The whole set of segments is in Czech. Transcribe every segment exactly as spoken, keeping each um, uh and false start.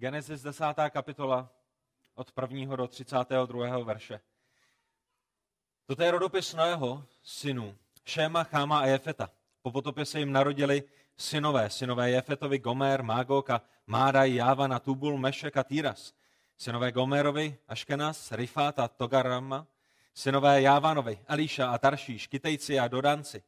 Genesis desátá kapitola od prvního do třicátého druhého verše. Toto je rodopis Noého synů, Šéma, Cháma a Jefeta. Po potopě se jim narodili synové, synové Jefetovi, Gomér, Mágok a Mádaj, Jávan a Tubul, Mešek a Týras. Synové Gomérovi, Aškenas, Rifát a Togarama, synové Jávanovi, Elíša a Taršíš, Kitejci a Dodanci.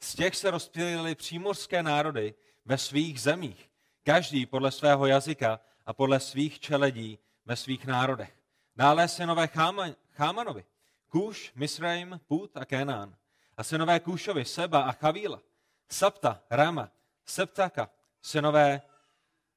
Z těch se rozptýlily přímořské národy ve svých zemích, každý podle svého jazyka a podle svých čeledí ve svých národech. Dále synové Cháma, Chámanovi, Kůš, Misraim, Pút a Kénán. A synové Kůšovi, Seba a Chavíla, Sapta, Rama, Septaka, synové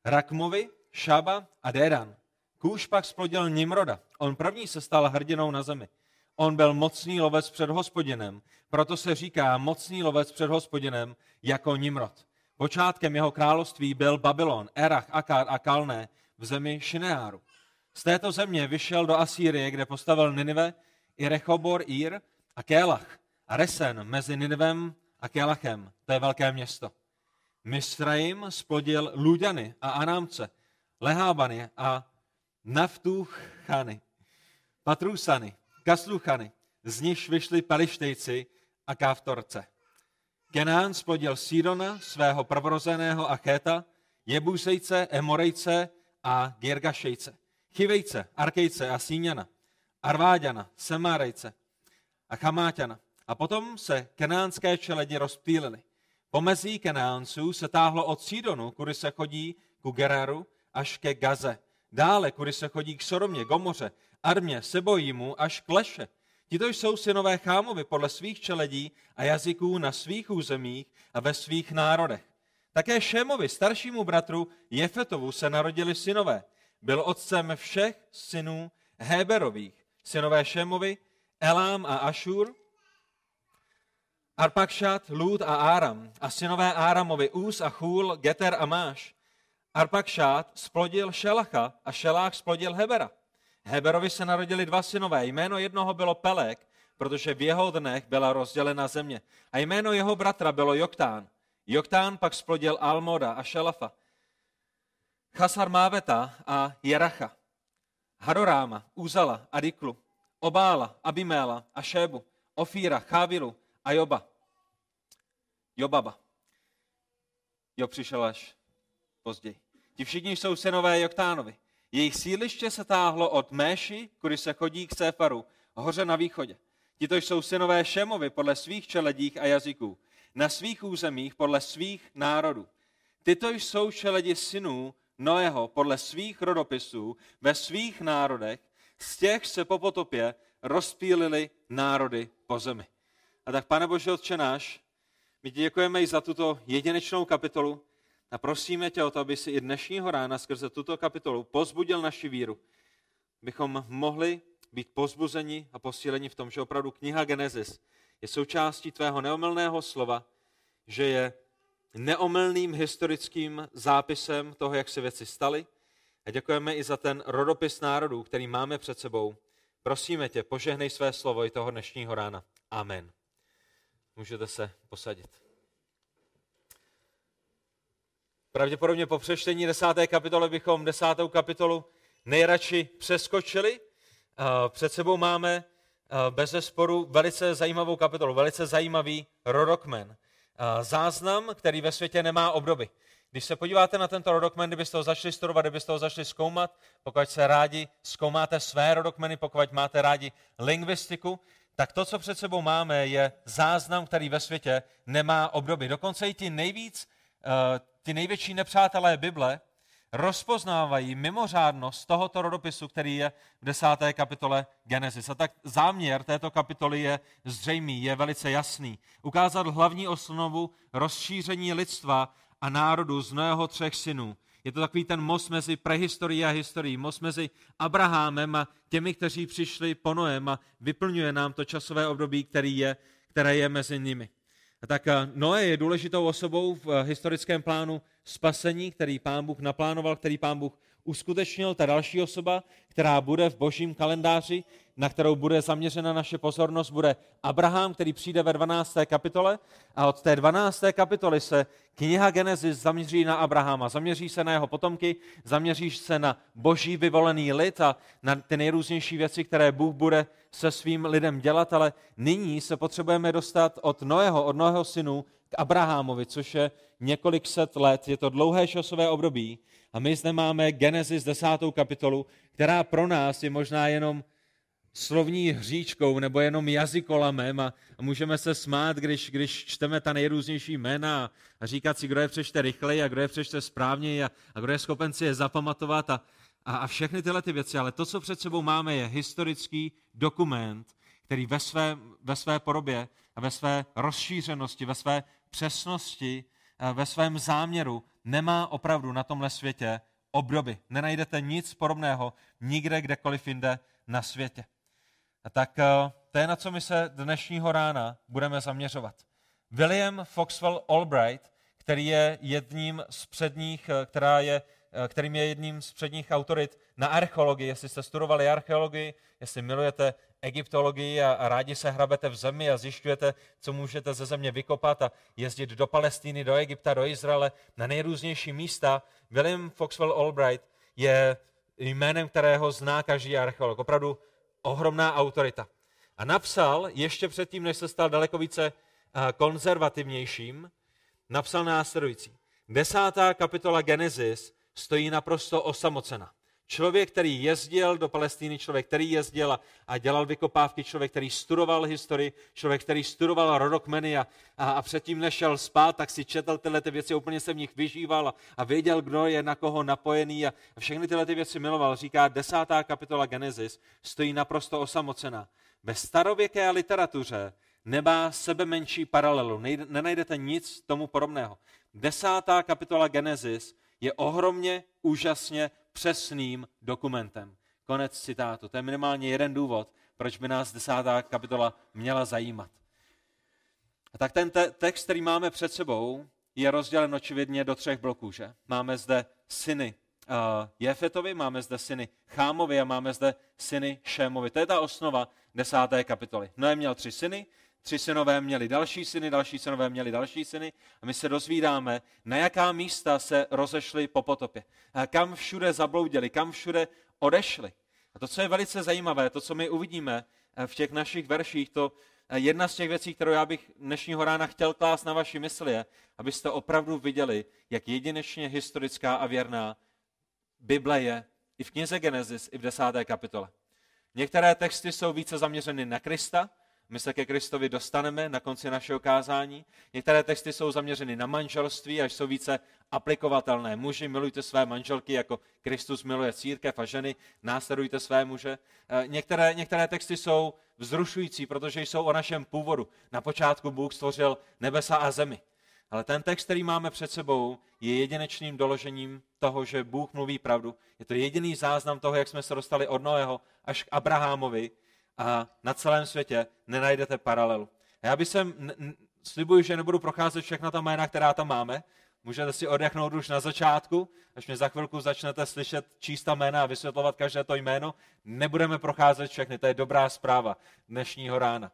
Rakmovi, Šaba a Dédan. Kůš pak splodil Nimroda, on první se stal hrdinou na zemi. On byl mocný lovec před Hospodinem, proto se říká mocný lovec před Hospodinem jako Nimrod. Počátkem jeho království byl Babylon, Erach, Akad a Kalné v zemi Šineáru. Z této země vyšel do Asýrie, kde postavil Ninive, i Rechobor, Ír a Kélach. A Resen mezi Ninivem a Kélachem, to je velké město. Misraim splodil Luďany a Anámce, Lehábany a Naftuchany, Patrusany, Kasluchany, z nich vyšli Pelištejci a Kaftorce. Kenán splodil Sidona, svého prvorozeného Acheta, Jebusejce, Emorejce a Girgašejce, Chivejce, Arkejce a Síňana, Arváďana, Semárejce a Chamáťana. A potom se kenánské čeledi rozptýlily. Pomezí Kenánců se táhlo od Sidonu, kudy se chodí ku Geraru, až ke Gaze. Dále, kudy se chodí k Sodomě, Gomoře, Armě, Sebojímu, až k Leše. Tito jsou synové Chámovi podle svých čeledí a jazyků na svých územích a ve svých národech. Také Šémovi, staršímu bratru Jefetovu, se narodili synové. Byl otcem všech synů Héberových. Synové Šémovi, Elám a Ašur, Arpakšat, Lút a Áram. A synové Áramovi, Ús a Chůl, Geter a Máš. Arpakšát splodil Šelacha a Šelách splodil Hebera. Heberovi se narodili dva synové. Jméno jednoho bylo Pelek, protože v jeho dnech byla rozdělena země. A jméno jeho bratra bylo Joktán. Joktán pak splodil Almoda a Šelafa, Chasarmáveta a Jeracha, Hadoráma, Uzala, Adiklu, Obála, Abiméla a Šébu, Ofíra, Chávilu a Joba. Jobaba. Jo přišel až později. Ti všichni jsou synové Joktánovi. Jejich sídliště se táhlo od Méši, kudy se chodí k Séfaru, hoře na východě. Tito jsou synové Šemovi podle svých čeledích a jazyků, na svých územích podle svých národů. Tito jsou čeledi synů Noého podle svých rodopisů ve svých národech, z těch se po potopě rozptýlily národy po zemi. A tak, Pane Bože Otče náš, my ti děkujeme i za tuto jedinečnou kapitolu a prosíme tě o to, aby si i dnešního rána skrze tuto kapitolu pozbudil naši víru, bychom mohli být pozbuzeni a posíleni v tom, že opravdu kniha Genesis je součástí tvého neomylného slova, že je neomylným historickým zápisem toho, jak se věci staly. A děkujeme i za ten rodopis národů, který máme před sebou. Prosíme tě, požehnej své slovo i toho dnešního rána. Amen. Můžete se posadit. Pravděpodobně po přečtení desáté kapitoly bychom desátou kapitolu nejradši přeskočili. Před sebou máme bezesporu velice zajímavou kapitolu, velice zajímavý rodokmen. Záznam, který ve světě nemá obdoby. Když se podíváte na tento rodokmen, kdybyste ho začali studovat, kdybyste ho začali zkoumat, pokud se rádi zkoumáte své rodokmeny, pokud máte rádi lingvistiku, tak to, co před sebou máme, je záznam, který ve světě nemá obdoby. Dokonce i ti nejvíc, ty největší nepřátelé Bible rozpoznávají mimořádnost tohoto rodopisu, který je v desáté kapitole Genesis. A tak záměr této kapitoly je zřejmý, je velice jasný. Ukázat hlavní osnovu rozšíření lidstva a národu z Noého třech synů. Je to takový ten most mezi prehistorií a historií, most mezi Abrahamem a těmi, kteří přišli po Noém, a vyplňuje nám to časové období, který je, které je mezi nimi. A tak Noé je důležitou osobou v historickém plánu spasení, který Pán Bůh naplánoval, který Pán Bůh uskutečnil ta další osoba, která bude v božím kalendáři, na kterou bude zaměřena naše pozornost, bude Abraham, který přijde ve dvanácté kapitole, a od té dvanácté kapitoly se kniha Genesis zaměří na Abrahama, zaměří se na jeho potomky, zaměří se na boží vyvolený lid a na ty nejrůznější věci, které Bůh bude se svým lidem dělat, ale nyní se potřebujeme dostat od Noého, od Noého synu k Abrahamovi, což je několik set let, je to dlouhé časové období a my zde máme Genesis desátou kapitolu, která pro nás je možná jenom slovní hříčkou nebo jenom jazykolamem a, a můžeme se smát, když, když čteme ta nejrůznější jména a, a říkat si, kdo je přečte rychleji a kdo je přečte správněji a, a kdo je schopen si je zapamatovat a, a, a všechny tyhle ty věci. Ale to, co před sebou máme, je historický dokument, který ve své, ve své podobě a ve své rozšířenosti, ve své přesnosti, ve svém záměru nemá opravdu na tomhle světě obdoby. Nenajdete nic podobného nikde, kdekoliv jinde na světě. A tak to je, na co my se dnešního rána budeme zaměřovat. William Foxwell Albright, který je jedním z předních, která je, kterým je jedním z předních autorit na archeologii. Jestli jste studovali archeologii, jestli milujete egyptologii a, a rádi se hrabete v zemi a zjišťujete, co můžete ze země vykopat a jezdit do Palestiny, do Egypta, do Izraele, na nejrůznější místa. William Foxwell Albright je jménem, kterého zná každý archeolog. Opravdu ohromná autorita. A napsal, ještě předtím, než se stal daleko více konzervativnějším, napsal následující. Desátá kapitola Genesis stojí naprosto osamocena. Člověk, který jezdil do Palestíny, člověk, který jezdil a dělal vykopávky, člověk, který studoval historii, člověk, který studoval rodokmeny a, a, a předtím nešel spát, tak si četl tyhle ty věci, úplně se v nich vyžíval a, a věděl, kdo je na koho napojený a, a všechny tyhle ty věci miloval. Říká, desátá kapitola Genesis stojí naprosto osamocena. Ve starověké literatuře nemá sebe menší paralelu, nenajdete nic tomu podobného. Desátá kapitola Genesis je ohromně, úžasně přesným dokumentem. Konec citátu. To je minimálně jeden důvod, proč by nás desátá kapitola měla zajímat. A tak ten te- text, který máme před sebou, je rozdělen očividně do třech bloků, že? Máme zde syny uh, Jefetovi, máme zde syny Chámovi a máme zde syny Šémovi. To je ta osnova desáté kapitoly. Noé měl tři syny, tři synové měli další syny, další synové měli další syny a my se dozvídáme, na jaká místa se rozešli po potopě, a kam všude zabloudili, kam všude odešli. A to, co je velice zajímavé, to, co my uvidíme v těch našich verších, to jedna z těch věcí, kterou já bych dnešního rána chtěl klást na vaši mysli, je, abyste opravdu viděli, jak jedinečně historická a věrná Bible je i v knize Genesis, i v desáté kapitole. Některé texty jsou více zaměřeny na Krista, my se ke Kristovi dostaneme na konci našeho kázání. Některé texty jsou zaměřeny na manželství, až jsou více aplikovatelné. Muži, milujte své manželky, jako Kristus miluje církev a ženy, následujte své muže. Některé, některé texty jsou vzrušující, protože jsou o našem původu. Na počátku Bůh stvořil nebesa a zemi. Ale ten text, který máme před sebou, je jedinečným doložením toho, že Bůh mluví pravdu. Je to jediný záznam toho, jak jsme se dostali od Noého až k Abrahamovi, a na celém světě nenajdete paralelu. Já bych sem, n- n- slibuji, že nebudu procházet všechna ta jména, která tam máme. Můžete si oddechnout už na začátku, až mě za chvilku začnete slyšet číst ta jména a vysvětlovat každé to jméno. Nebudeme procházet všechny, to je dobrá zpráva dnešního rána.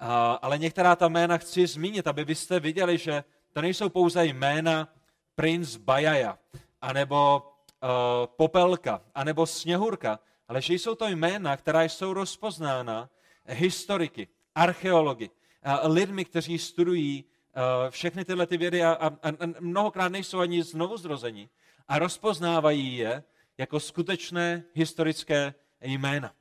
A, ale některá ta jména chci zmínit, aby vy jste viděli, že to nejsou pouze jména Prince Bajaja, anebo uh, Popelka, anebo Sněhurka, ale že jsou to jména, která jsou rozpoznána historiky, archeology, lidmi, kteří studují všechny tyhle ty vědy a, a, a mnohokrát nejsou ani znovuzrození a rozpoznávají je jako skutečné historické jména.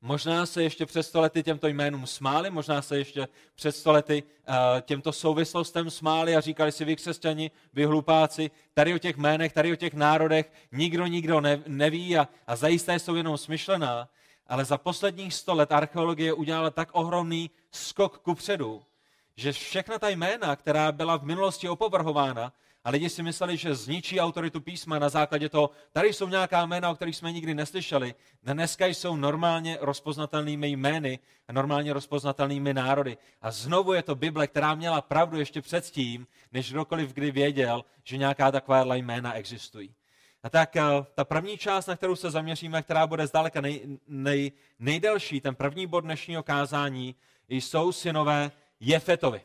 Možná se ještě před stolety těmto jménům smáli, možná se ještě před stolety uh, těmto souvislostem smáli a říkali si, vy křesťani, vy hlupáci, tady o těch jménech, tady o těch národech, nikdo nikdo ne, neví a, a zajisté jsou jenom smyšlená, ale za posledních sto let archeologie udělala tak ohromný skok kupředu, že všechna ta jména, která byla v minulosti opovrhována, a lidi si mysleli, že zničí autoritu písma na základě toho, tady jsou nějaká jména, o kterých jsme nikdy neslyšeli, dneska jsou normálně rozpoznatelnými jmény a normálně rozpoznatelnými národy. A znovu je to Bible, která měla pravdu ještě předtím, než kdokoliv kdy věděl, že nějaká taková jména existují. A tak ta první část, na kterou se zaměříme, která bude zdaleka nej, nej, nejdelší, ten první bod dnešního kázání, jsou synové Jefetovi.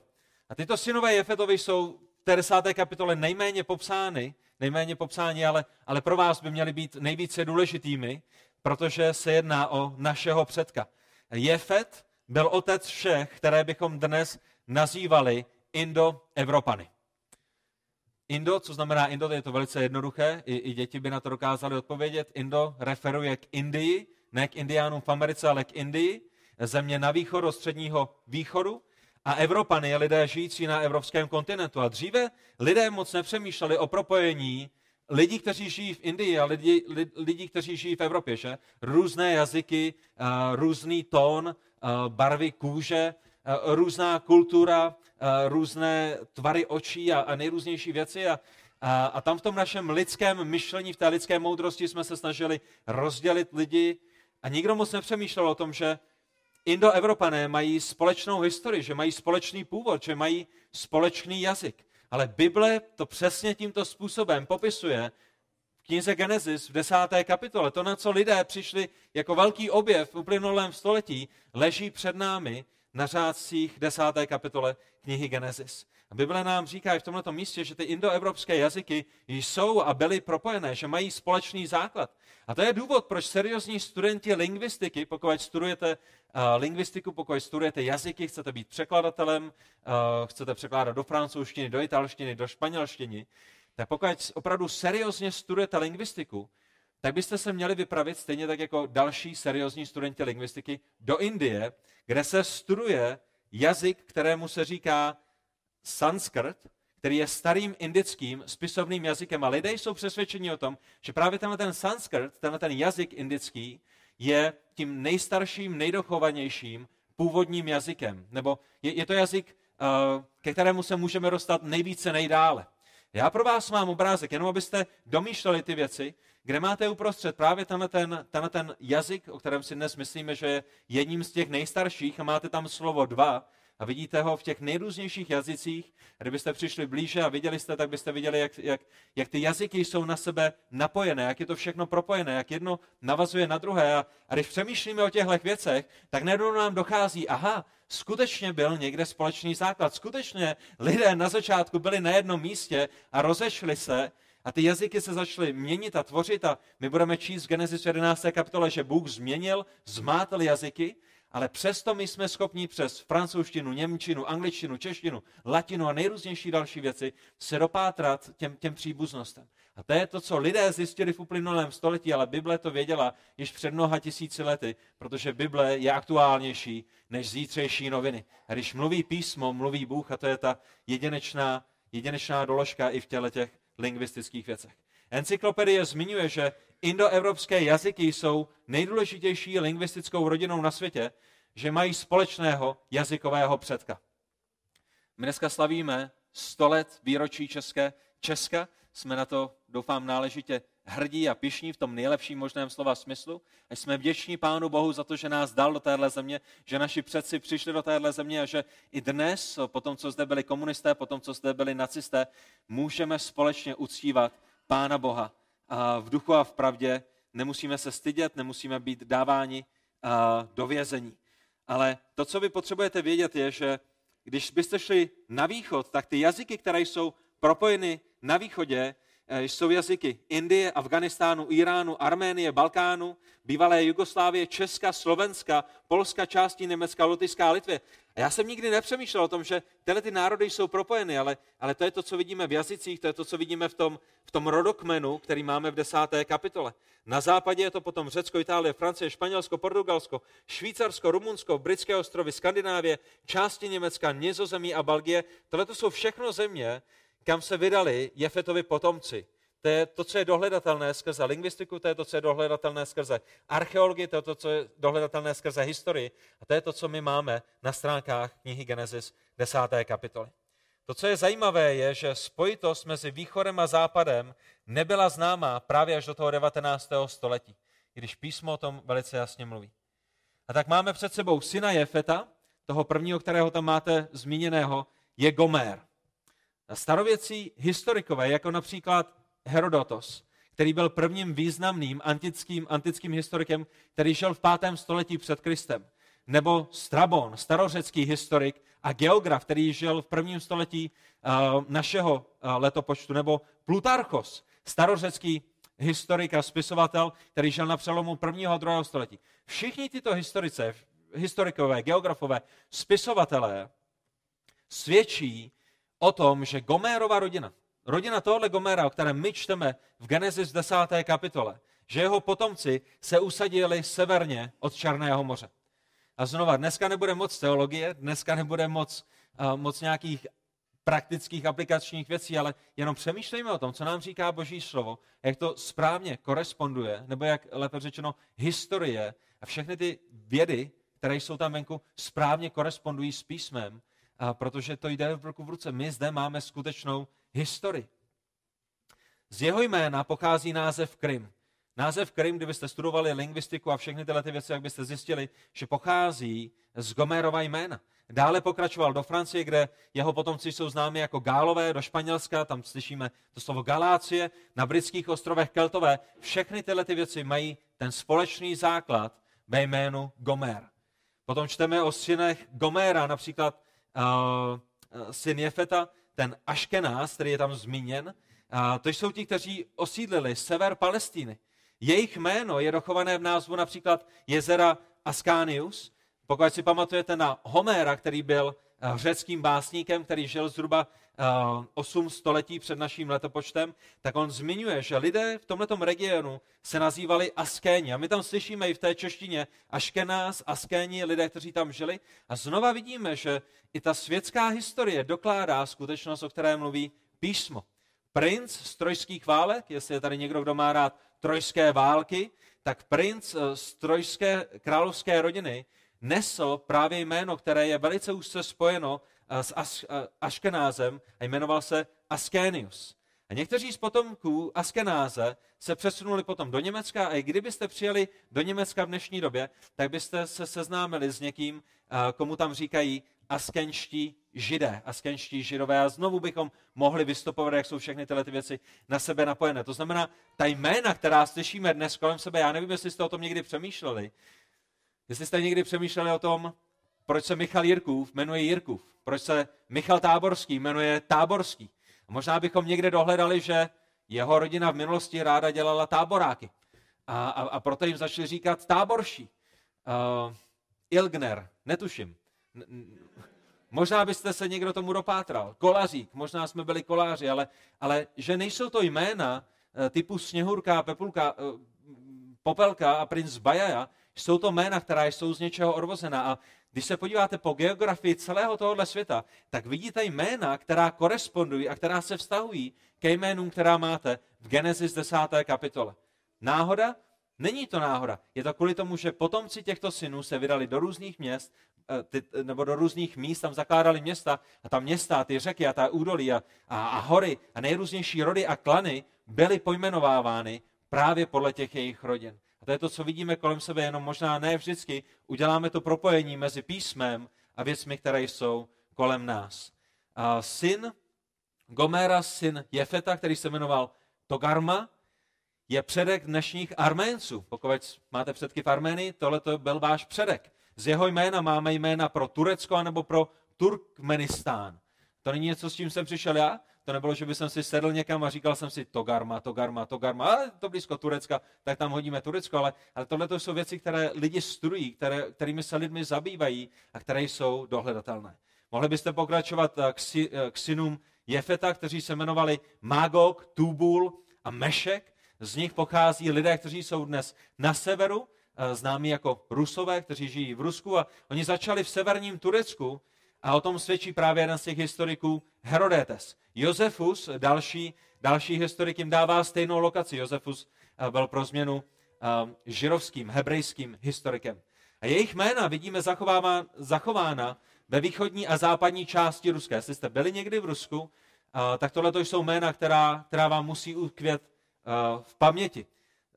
A tyto synové Jefetovi jsou v desáté kapitole nejméně popsány, nejméně popsáni, ale, ale pro vás by měly být nejvíce důležitými, protože se jedná o našeho předka. Jefet byl otec všech, které bychom dnes nazývali Indo-Evropany. Indo, co znamená Indo, je to velice jednoduché, i, i děti by na to dokázali odpovědět. Indo referuje k Indii, ne k indiánům v Americe, ale k Indii, země na východ od středního východu. A Evropany je lidé žijící na evropském kontinentu. A dříve lidé moc nepřemýšleli o propojení lidí, kteří žijí v Indii a lidi, lidí, kteří žijí v Evropě, že? Různé jazyky, různý tón, barvy kůže, různá kultura, různé tvary očí a nejrůznější věci. A, a, a tam v tom našem lidském myšlení, v té lidské moudrosti jsme se snažili rozdělit lidi a nikdo moc nepřemýšlel o tom, že Indoevropané mají společnou historii, že mají společný původ, že mají společný jazyk. Ale Bible to přesně tímto způsobem popisuje v knize Genesis v desáté kapitole. To, na co lidé přišli jako velký objev v uplynulém století, leží před námi na řádcích desáté kapitole knihy Genesis. A Bible nám říká i v tomto místě, že ty indoevropské jazyky jsou a byly propojené, že mají společný základ. A to je důvod, proč seriózní studenti lingvistiky, pokud studujete uh, lingvistiku, pokud studujete jazyky, chcete být překladatelem, uh, chcete překládat do francouzštiny, do italštiny, do španělštiny, tak pokud opravdu seriózně studujete lingvistiku, tak byste se měli vypravit stejně tak jako další seriózní studenti lingvistiky do Indie, kde se studuje jazyk, kterému se říká sanskrt, který je starým indickým spisovným jazykem. A lidé jsou přesvědčeni o tom, že právě tenhle ten sanskrt, tenhle ten jazyk indický, je tím nejstarším, nejdochovanějším původním jazykem. Nebo je, je to jazyk, ke kterému se můžeme dostat nejvíce nejdále. Já pro vás mám obrázek, jenom abyste domýšleli ty věci, kde máte uprostřed právě tenhle ten, tenhle ten jazyk, o kterém si dnes myslíme, že je jedním z těch nejstarších, a máte tam slovo dva a vidíte ho v těch nejrůznějších jazycích. A kdybyste přišli blíže a viděli jste, tak byste viděli, jak, jak, jak ty jazyky jsou na sebe napojené, jak je to všechno propojené, jak jedno navazuje na druhé. A, a když přemýšlíme o těchto věcech, tak najednou nám dochází, aha, skutečně byl někde společný základ, skutečně lidé na začátku byli na jednom místě a rozešli se, a ty jazyky se začaly měnit a tvořit a my budeme číst v Genesis jedenácté kapitole, že Bůh změnil, zmátl jazyky, ale přesto my jsme schopni přes francouzštinu, němčinu, angličtinu, češtinu, latinu a nejrůznější další věci se dopátrat těm, těm příbuznostem. A to je to, co lidé zjistili v uplynulém století, ale Bible to věděla již před mnoha tisíci lety, protože Bible je aktuálnější než zítřejší noviny. A když mluví písmo, mluví Bůh a to je ta jedinečná, jedinečná doložka i v těchto lingvistických věcech. Encyklopedie zmiňuje, že indoevropské jazyky jsou nejdůležitější lingvistickou rodinou na světě, že mají společného jazykového předka. My dneska slavíme sto let výročí České, Česka, jsme na to, doufám, náležitě hrdí a pyšní v tom nejlepším možném slova smyslu. A jsme vděční Pánu Bohu za to, že nás dal do téhle země, že naši předci přišli do téhle země a že i dnes, po tom, co zde byli komunisté, po tom, co zde byli nacisté, můžeme společně uctívat Pána Boha a v duchu a v pravdě. Nemusíme se stydět, nemusíme být dáváni do vězení. Ale to, co vy potřebujete vědět, je, že když byste šli na východ, tak ty jazyky, které jsou propojeny na východě, jsou jazyky Indie, Afganistánu, Iránu, Arménie, Balkánu, bývalé Jugoslávie, Česka, Slovenska, Polska, části Německa, Lotyšska a Litvy. A já jsem nikdy nepřemýšlel o tom, že tyhle ty národy jsou propojeny, ale, ale to je to, co vidíme v jazycích, to je to, co vidíme v tom, v tom rodokmenu, který máme v desáté kapitole. Na západě je to potom Řecko, Itálie, Francie, Španělsko, Portugalsko, Švýcarsko, Rumunsko, Britské ostrovy, Skandinávie, části Německa, Nizozemí a Belgie. Tohle to jsou všechno země, kam se vydali Jefetovi potomci. To je to, co je dohledatelné skrze lingvistiku, to je to, co je dohledatelné skrze archeologii, to je to, co je dohledatelné skrze historii a to je to, co my máme na stránkách knihy Genesis desáté kapitoly. To, co je zajímavé, je, že spojitost mezi východem a západem nebyla známá právě až do toho devatenáctého století, i když písmo o tom velice jasně mluví. A tak máme před sebou syna Jefeta, toho prvního, kterého tam máte zmíněného, je Gomér. Starověcí historikové, jako například Herodotus, který byl prvním významným antickým, antickým historikem, který žil v pátém století před Kristem. Nebo Strabon, starořecký historik a geograf, který žil v prvním století uh, našeho uh, letopočtu. Nebo Plutarchos, starořecký historik a spisovatel, který žil na přelomu prvního a druhého století. Všichni tyto historice, historikové, geografové, spisovatelé svědčí o tom, že Gomérova rodina, rodina tohoto Goméra, o kterém my čteme v Genesis desáté kapitole, že jeho potomci se usadili severně od Černého moře. A znova, dneska nebude moc teologie, dneska nebude moc, uh, moc nějakých praktických aplikačních věcí, ale jenom přemýšlejme o tom, co nám říká Boží slovo, jak to správně koresponduje, nebo jak lépe řečeno historie a všechny ty vědy, které jsou tam venku, správně korespondují s písmem, a protože to jde v ruku v ruce. My zde máme skutečnou historii. Z jeho jména pochází název Krym. Název Krym, kdybyste studovali lingvistiku a všechny tyhle ty věci, jak byste zjistili, že pochází z Gomérova jména. Dále pokračoval do Francie, kde jeho potomci jsou známi jako Gálové, do Španělska, tam slyšíme to slovo Galácie, na britských ostrovech Keltové. Všechny tyhle ty věci mají ten společný základ ve jménu Gomér. Potom čteme o synech Goméra, například uh, syn Jefeta, ten Aškenaz, který je tam zmíněn. Uh, to jsou ti, kteří osídlili sever Palestíny. Jejich jméno je dochované v názvu například jezera Ascanius. Pokud si pamatujete na Homéra, který byl řeckým básníkem, který žil zhruba osm století před naším letopočtem, tak on zmiňuje, že lidé v tomhletom regionu se nazývali Askéni. A my tam slyšíme i v té češtině Aškenaz, Askéni, lidé, kteří tam žili. A znova vidíme, že i ta světská historie dokládá skutečnost, o které mluví písmo. Princ z trojských válek, jestli je tady někdo, kdo má rád trojské války, tak princ z trojské královské rodiny nesl právě jméno, které je velice úzce spojeno s As- Aškenázem a jmenoval se Askenius. A někteří z potomků Askenáze se přesunuli potom do Německa a i kdybyste přijeli do Německa v dnešní době, tak byste se seznámili s někým, komu tam říkají askenští židé, askenští židové. A znovu bychom mohli vystupovat, jak jsou všechny tyhle ty věci na sebe napojené. To znamená, ta jména, která slyšíme dnes kolem sebe, já nevím, jestli jste o tom někdy přemýšleli, jestli jste někdy přemýšleli o tom, proč se Michal Jirkův jmenuje Jirkův, proč se Michal Táborský jmenuje Táborský. A možná bychom někde dohledali, že jeho rodina v minulosti ráda dělala táboráky. A, a, a proto jim začali říkat táborší. Uh, Ilgner, netuším. N- n- možná byste se někdo tomu dopátral. Kolařík, možná jsme byli koláři, ale, ale že nejsou to jména typu Sněhurka, Pepulka, Popelka a princ Bajaja, jsou to jména, která jsou z něčeho odvozena. A když se podíváte po geografii celého tohoto světa, tak vidíte jména, která korespondují a která se vztahují ke jménům, která máte v Genesis desáté kapitole. Náhoda? Není to náhoda. Je to kvůli tomu, že potomci těchto synů se vydali do různých měst, nebo do různých míst, tam zakládali města a ta města, ty řeky a ta údolí a, a, a hory a nejrůznější rody a klany byly pojmenovávány právě podle těch jejich rodin. A to je to, co vidíme kolem sebe, jenom možná ne vždycky uděláme to propojení mezi písmem a věcmi, které jsou kolem nás. A syn Goméra, syn Jefeta, který se jmenoval Togarma, je předek dnešních Arménců. Pokud máte předky v Arménii, tohle byl váš předek. Z jeho jména máme jména pro Turecko anebo pro Turkmenistán. To není něco, s čím jsem přišel já. To nebylo, že by jsem si sedl někam a říkal jsem si Togarma, Togarma, Togarma, ale to blízko Turecka, tak tam hodíme Turecko, ale, ale tohle to jsou věci, které lidi studují, které, kterými se lidmi zabývají a které jsou dohledatelné. Mohli byste pokračovat k, si, k synům Jefeta, kteří se jmenovali Magog, Tubul a Mešek. Z nich pochází lidé, kteří jsou dnes na severu, známí jako Rusové, kteří žijí v Rusku a oni začali v severním Turecku a o tom svědčí právě jeden z těch historiků Herodotus. Josefus, další, další historik, jim dává stejnou lokaci. Josefus byl pro změnu židovským, hebrejským historikem. A jejich jména vidíme zachovává, zachována ve východní a západní části Ruska. Jestli jste byli někdy v Rusku, tak tohle jsou jména, která, která vám musí utkvět v paměti.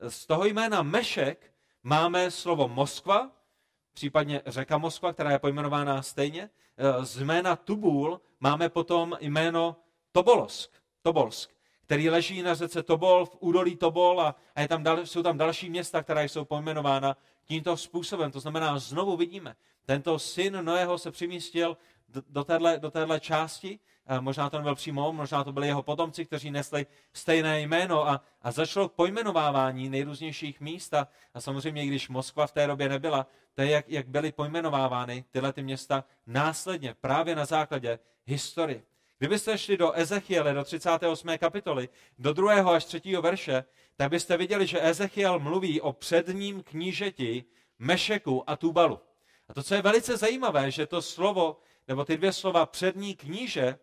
Z toho jména Mešek máme slovo Moskva, případně řeka Moskva, která je pojmenována stejně. Z jména Tubul máme potom jméno Tobolsk, Tobolsk, který leží na řece Tobol, v údolí Tobol a, a je tam dal, jsou tam další města, která jsou pojmenována tímto způsobem. To znamená, znovu vidíme, tento syn Noého se přimístil do téhle, do téhle části, možná to nebyl přímo, možná to byli jeho potomci, kteří nesli stejné jméno a, a začalo k pojmenovávání nejrůznějších míst a samozřejmě, i když Moskva v té době nebyla, to je, jak, jak byly pojmenovávány tyhle ty města následně, právě na základě historie. Kdybyste šli do Ezechiele, do třicáté osmé kapitoly, do druhého až třetího verše, tak byste viděli, že Ezechiel mluví o předním knížeti Mešeku a Tubalu. A to, co je velice zajímavé, že to slovo, nebo ty dvě slova přední kníže,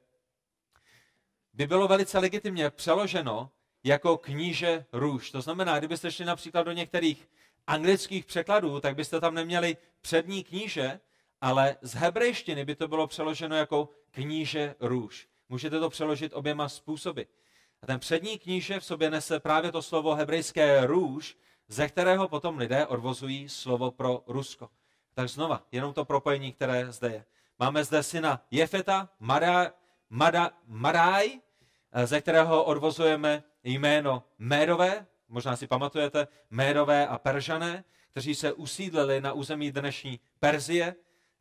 by bylo velice legitimně přeloženo jako kníže růž. To znamená, kdybyste šli například do některých anglických překladů, tak byste tam neměli přední kníže, ale z hebrejštiny by to bylo přeloženo jako kníže růž. Můžete to přeložit oběma způsoby. A ten přední kníže v sobě nese právě to slovo hebrejské růž, ze kterého potom lidé odvozují slovo pro Rusko. Tak znova, jenom to propojení, které zde je. Máme zde syna Jefeta, Mara, Mara, Maraj, ze kterého odvozujeme jméno Médové, možná si pamatujete, Médové a Peržané, kteří se usídlili na území dnešní Perzie.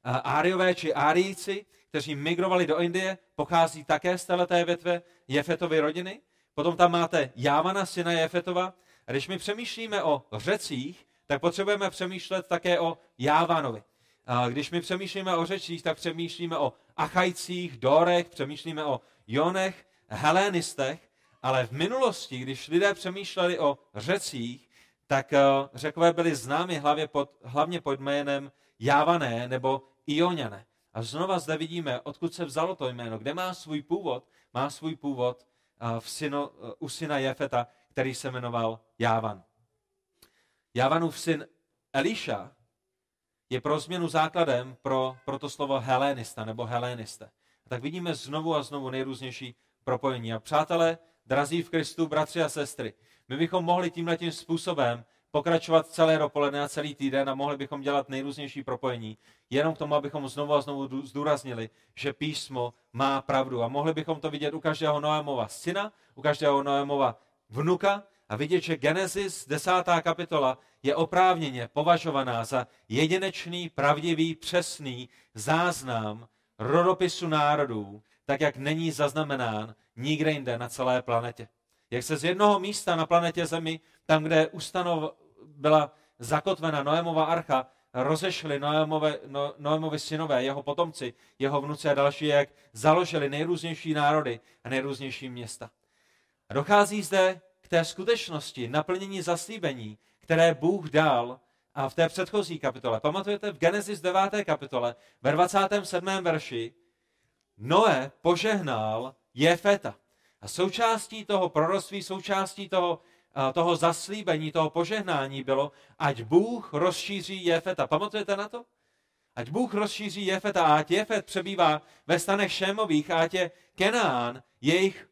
Áriové či Árijci, kteří migrovali do Indie, pochází také z téhleté větve Jefetovy rodiny. Potom tam máte Jávana, syna Jefetova. A když my přemýšlíme o Řecích, tak potřebujeme přemýšlet také o Jávanovi. A když my přemýšlíme o Řecích, tak přemýšlíme o Achajcích, Dorech, přemýšlíme o Jonech, Helénistech. Ale v minulosti, když lidé přemýšleli o Řecích, tak Řekové byli známi hlavně pod, hlavně pod jménem Jávané nebo Ioňané. A znova zde vidíme, odkud se vzalo to jméno, kde má svůj původ. Má svůj původ v syno, u syna Jefeta, který se jmenoval Jávan. Jávanův syn Eliša je pro změnu základem pro, pro to slovo helénista nebo heléniste. Tak vidíme znovu a znovu nejrůznější propojení. A přátelé, drazí v Kristu, bratři a sestry, my bychom mohli tímhletím způsobem pokračovat celé dopoledne a celý týden a mohli bychom dělat nejrůznější propojení, jenom k tomu, abychom znovu a znovu zdůraznili, že písmo má pravdu. A mohli bychom to vidět u každého Noémova syna, u každého Noémova vnuka a vidět, že Genesis desátá kapitola je oprávněně považovaná za jedinečný, pravdivý, přesný záznam rodopisu národů, tak jak není zaznamenán nikde jinde na celé planetě. Jak se z jednoho místa na planetě Zemi, tam, kde ustanov, byla zakotvena Noémova archa, rozešli Noémové, no, Noémovi synové, jeho potomci, jeho vnuci a další, jak založili nejrůznější národy a nejrůznější města. A dochází zde k té skutečnosti naplnění zaslíbení, které Bůh dal a v té předchozí kapitole. Pamatujete, v Genesis deváté kapitole, ve dvacátém sedmém verši, Noé požehnal Jefeta. A součástí toho proroctví, součástí toho, toho zaslíbení, toho požehnání bylo, ať Bůh rozšíří Jefeta. Pamatujete na to? Ať Bůh rozšíří Jefeta a ať Jefet přebývá ve stanech Šémových a ať je Kenán jejich,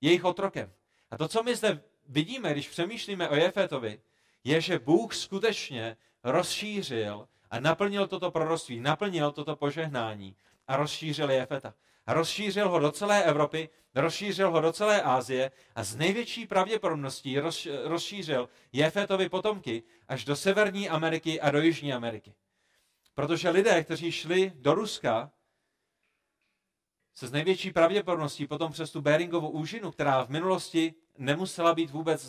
jejich otrokem. A to, co my zde vidíme, když přemýšlíme o Jefetovi, je, že Bůh skutečně rozšířil a naplnil toto proroctví, naplnil toto požehnání a rozšířil Jefeta. A rozšířil ho do celé Evropy, rozšířil ho do celé Asie a s největší pravděpodobností rozšířil Jefetovy potomky až do Severní Ameriky a do Jižní Ameriky. Protože lidé, kteří šli do Ruska, se s největší pravděpodobností potom přes tu Béringovu úžinu, která v minulosti nemusela být vůbec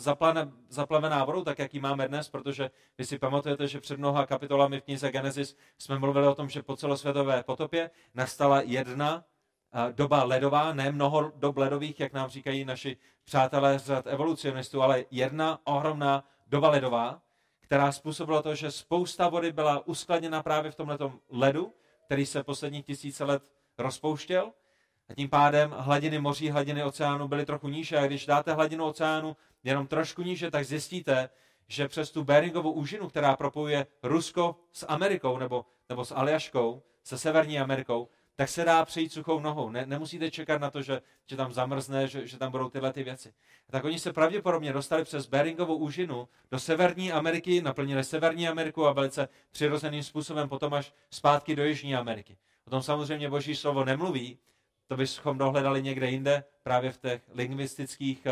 zaplavená vodou, tak jak ji máme dnes, protože vy si pamatujete, že před mnoha kapitolami v knize Genesis jsme mluvili o tom, že po celosvětové potopě nastala jedna doba ledová, ne mnoho dob ledových, jak nám říkají naši přátelé z řad evolucionistů, ale jedna ohromná doba ledová, která způsobila to, že spousta vody byla uskladněna právě v tomhletom ledu, který se posledních tisíce let rozpouštěl. A tím pádem hladiny moří, hladiny oceánu byly trochu níže a když dáte hladinu oceánu jenom trošku níže, tak zjistíte, že přes tu Béringovu úžinu, která propojuje Rusko s Amerikou nebo, nebo s Aljaškou, se Severní Amerikou, tak se dá přejít suchou nohou. Ne, nemusíte čekat na to, že, že tam zamrzne, že, že tam budou tyhle ty věci. Tak oni se pravděpodobně dostali přes Béringovu úžinu do Severní Ameriky, naplnili Severní Ameriku a velice přirozeným způsobem potom až zpátky do Jižní Ameriky. O tom samozřejmě Boží slovo nemluví, to bychom dohledali někde jinde, právě v těch lingvistických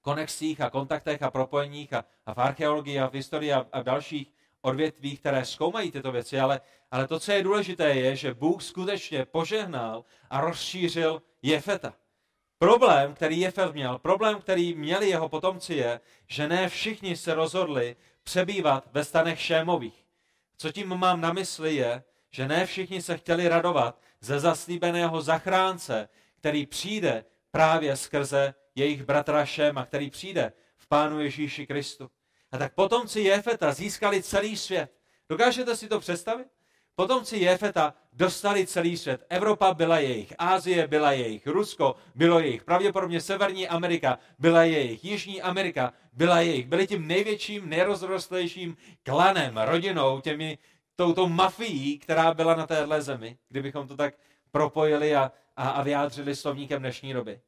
konexích a kontaktech a propojeních a, a v archeologii a v historii a, a v dalších odvětvích, které zkoumají tyto věci, ale, ale to, co je důležité, je, že Bůh skutečně požehnal a rozšířil Jefeta. Problém, který Jefet měl, problém, který měli jeho potomci, je, že ne všichni se rozhodli přebývat ve stanech Šémových. Co tím mám na mysli je, že ne všichni se chtěli radovat ze zaslíbeného zachránce, který přijde právě skrze jejich bratra Šéma, který přijde v Pánu Ježíši Kristu. A tak potomci Jefeta získali celý svět. Dokážete si to představit? Potomci Jefeta dostali celý svět. Evropa byla jejich, Asie byla jejich, Rusko bylo jejich, pravděpodobně Severní Amerika byla jejich, Jižní Amerika byla jejich. Byli tím největším, nejrozrostlejším klanem, rodinou, těmi, touto mafií, která byla na téhle zemi, kdybychom to tak propojili a, a, a vyjádřili slovníkem dnešní doby.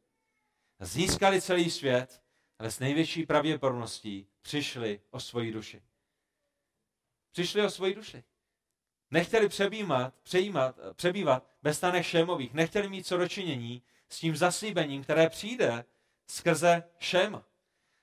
Získali celý svět, ale s největší pravděpodobností přišli o svoji duši. Přišli o svoji duši. Nechtěli přebývat, přejímat, přebývat ve stanech Šémových. Nechtěli mít co dočinění s tím zaslíbením, které přijde skrze Šéma.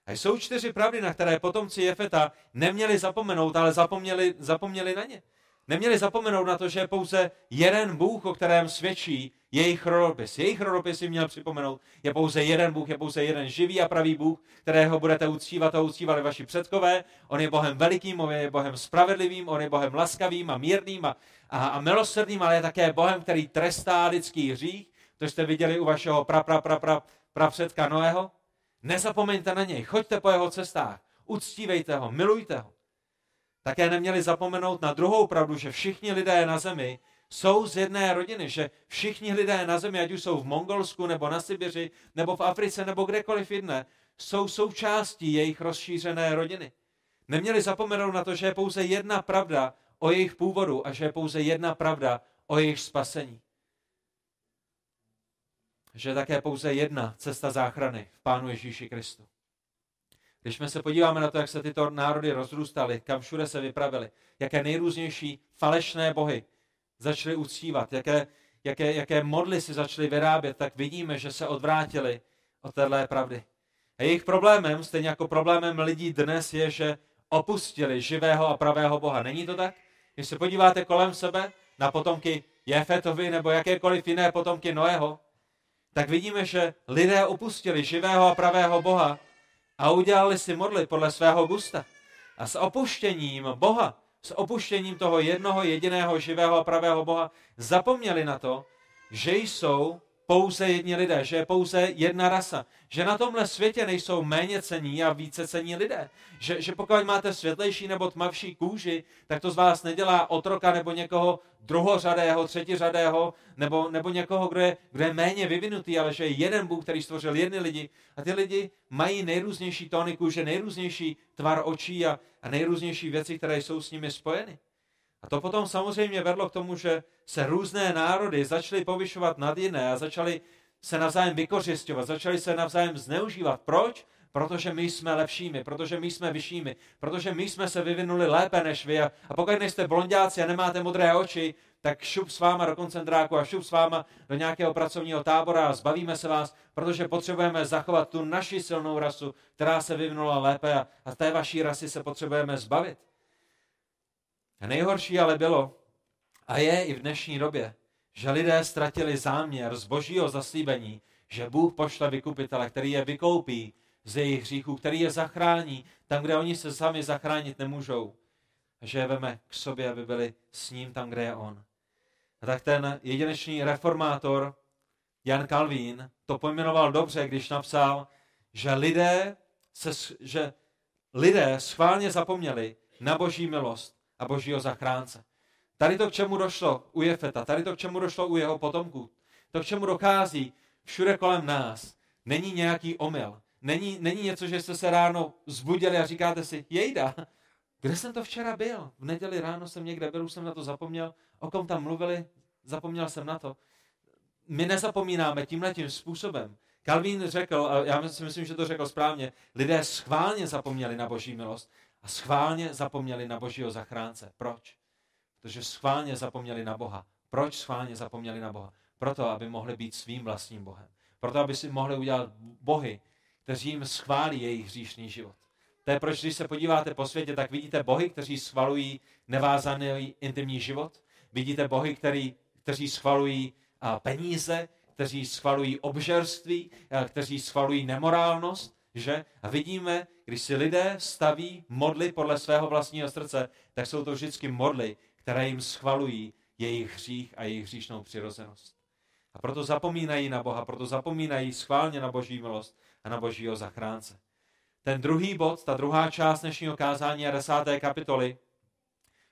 A jsou čtyři pravdy, na které potomci Jefeta neměli zapomenout, ale zapomněli, zapomněli na ně. Neměli zapomenout na to, že je pouze jeden Bůh, o kterém svědčí jejich rodopis. Jejich rodopis jim měl připomenout, je pouze jeden Bůh, je pouze jeden živý a pravý Bůh, kterého budete uctívat a uctívali vaši předkové. On je Bohem velikým, on je Bohem spravedlivým, on je Bohem laskavým a mírným a, a, a milosrdným, ale je také Bohem, který trestá lidský hřích. To jste viděli u vašeho pra, pra, pra, pra, pra předka Noého. Nezapomeňte na něj, choďte po jeho cestách, uctívejte ho, milujte ho. Také neměli zapomenout na druhou pravdu, že všichni lidé na zemi jsou z jedné rodiny, že všichni lidé na zemi, ať už jsou v Mongolsku, nebo na Sibiři, nebo v Africe, nebo kdekoliv jinde, jsou součástí jejich rozšířené rodiny. Neměli zapomenout na to, že je pouze jedna pravda o jejich původu a že je pouze jedna pravda o jejich spasení. Že je také pouze jedna cesta záchrany v Pánu Ježíši Kristu. Když jsme se podíváme na to, jak se tyto národy rozrůstaly, kam všude se vypravili, jaké nejrůznější falešné bohy začaly uctívat, jaké, jaké, jaké modly si začaly vyrábět, tak vidíme, že se odvrátili od téhle pravdy. A jejich problémem, stejně jako problémem lidí dnes, je, že opustili živého a pravého Boha. Není to tak? Když se podíváte kolem sebe na potomky Jefetovi nebo jakékoliv jiné potomky Noého, tak vidíme, že lidé opustili živého a pravého Boha a udělali si modly podle svého gusta. A s opuštěním Boha, s opuštěním toho jednoho, jediného, živého a pravého Boha, zapomněli na to, že jsou pouze jedni lidé, že je pouze jedna rasa, že na tomhle světě nejsou méně cení a více cení lidé, že, že pokud máte světlejší nebo tmavší kůži, tak to z vás nedělá otroka nebo někoho druhořadého, třetiřadého nebo, nebo někoho, kdo je, kdo je méně vyvinutý, ale že je jeden Bůh, který stvořil jedny lidi a ty lidi mají nejrůznější tóny kůže, nejrůznější tvar očí a, a nejrůznější věci, které jsou s nimi spojeny. A to potom samozřejmě vedlo k tomu, že se různé národy začaly povyšovat nad jiné a začaly se navzájem vykořisťovat, začaly se navzájem zneužívat. Proč? Protože my jsme lepšími, protože my jsme vyššími, protože my jsme se vyvinuli lépe než vy. A pokud nejste blondáci a nemáte modré oči, tak šup s váma do koncentráku a šup s váma do nějakého pracovního tábora a zbavíme se vás, protože potřebujeme zachovat tu naši silnou rasu, která se vyvinula lépe a, a té vaší rasy se potřebujeme zbavit. A nejhorší ale bylo, a je i v dnešní době, že lidé ztratili záměr z Božího zaslíbení, že Bůh pošle vykupitele, který je vykoupí z jejich hříchů, který je zachrání tam, kde oni se sami zachránit nemůžou. A že je veme k sobě, aby byli s ním tam, kde je on. A tak ten jedinečný reformátor Jan Kalvín to pojmenoval dobře, když napsal, že lidé, se, že lidé schválně zapomněli na Boží milost a Božího zachránce. Tady to, k čemu došlo u Jefeta, tady to, k čemu došlo u jeho potomků, to, k čemu dochází všude kolem nás, není nějaký omyl. Není, není něco, že jste se ráno zbudili a říkáte si, jejda, kde jsem to včera byl? V neděli ráno jsem někde byl, už jsem na to zapomněl, o kom tam mluvili, zapomněl jsem na to. My nezapomínáme tímhletím způsobem. Kalvín řekl, a já si myslím, že to řekl správně, lidé schválně zapomněli na Boží milost a schválně zapomněli na Božího zachránce. Proč? Protože schválně zapomněli na Boha. Proč schválně zapomněli na Boha? Proto, aby mohli být svým vlastním Bohem. Proto, aby si mohli udělat bohy, kteří jim schválí jejich hříšný život. To je proč, když se podíváte po světě, tak vidíte bohy, kteří schvalují nevázaný intimní život. Vidíte bohy, který, kteří schvalují peníze, kteří schvalují obžerství, kteří schvalují nemorálnost, že? A vidíme, když si lidé staví modly podle svého vlastního srdce, tak jsou to vždycky modly, které jim schvalují jejich hřích a jejich hříšnou přirozenost. A proto zapomínají na Boha, proto zapomínají schválně na Boží milost a na Božího zachránce. Ten druhý bod, ta druhá část dnešního kázání a desáté kapitoly,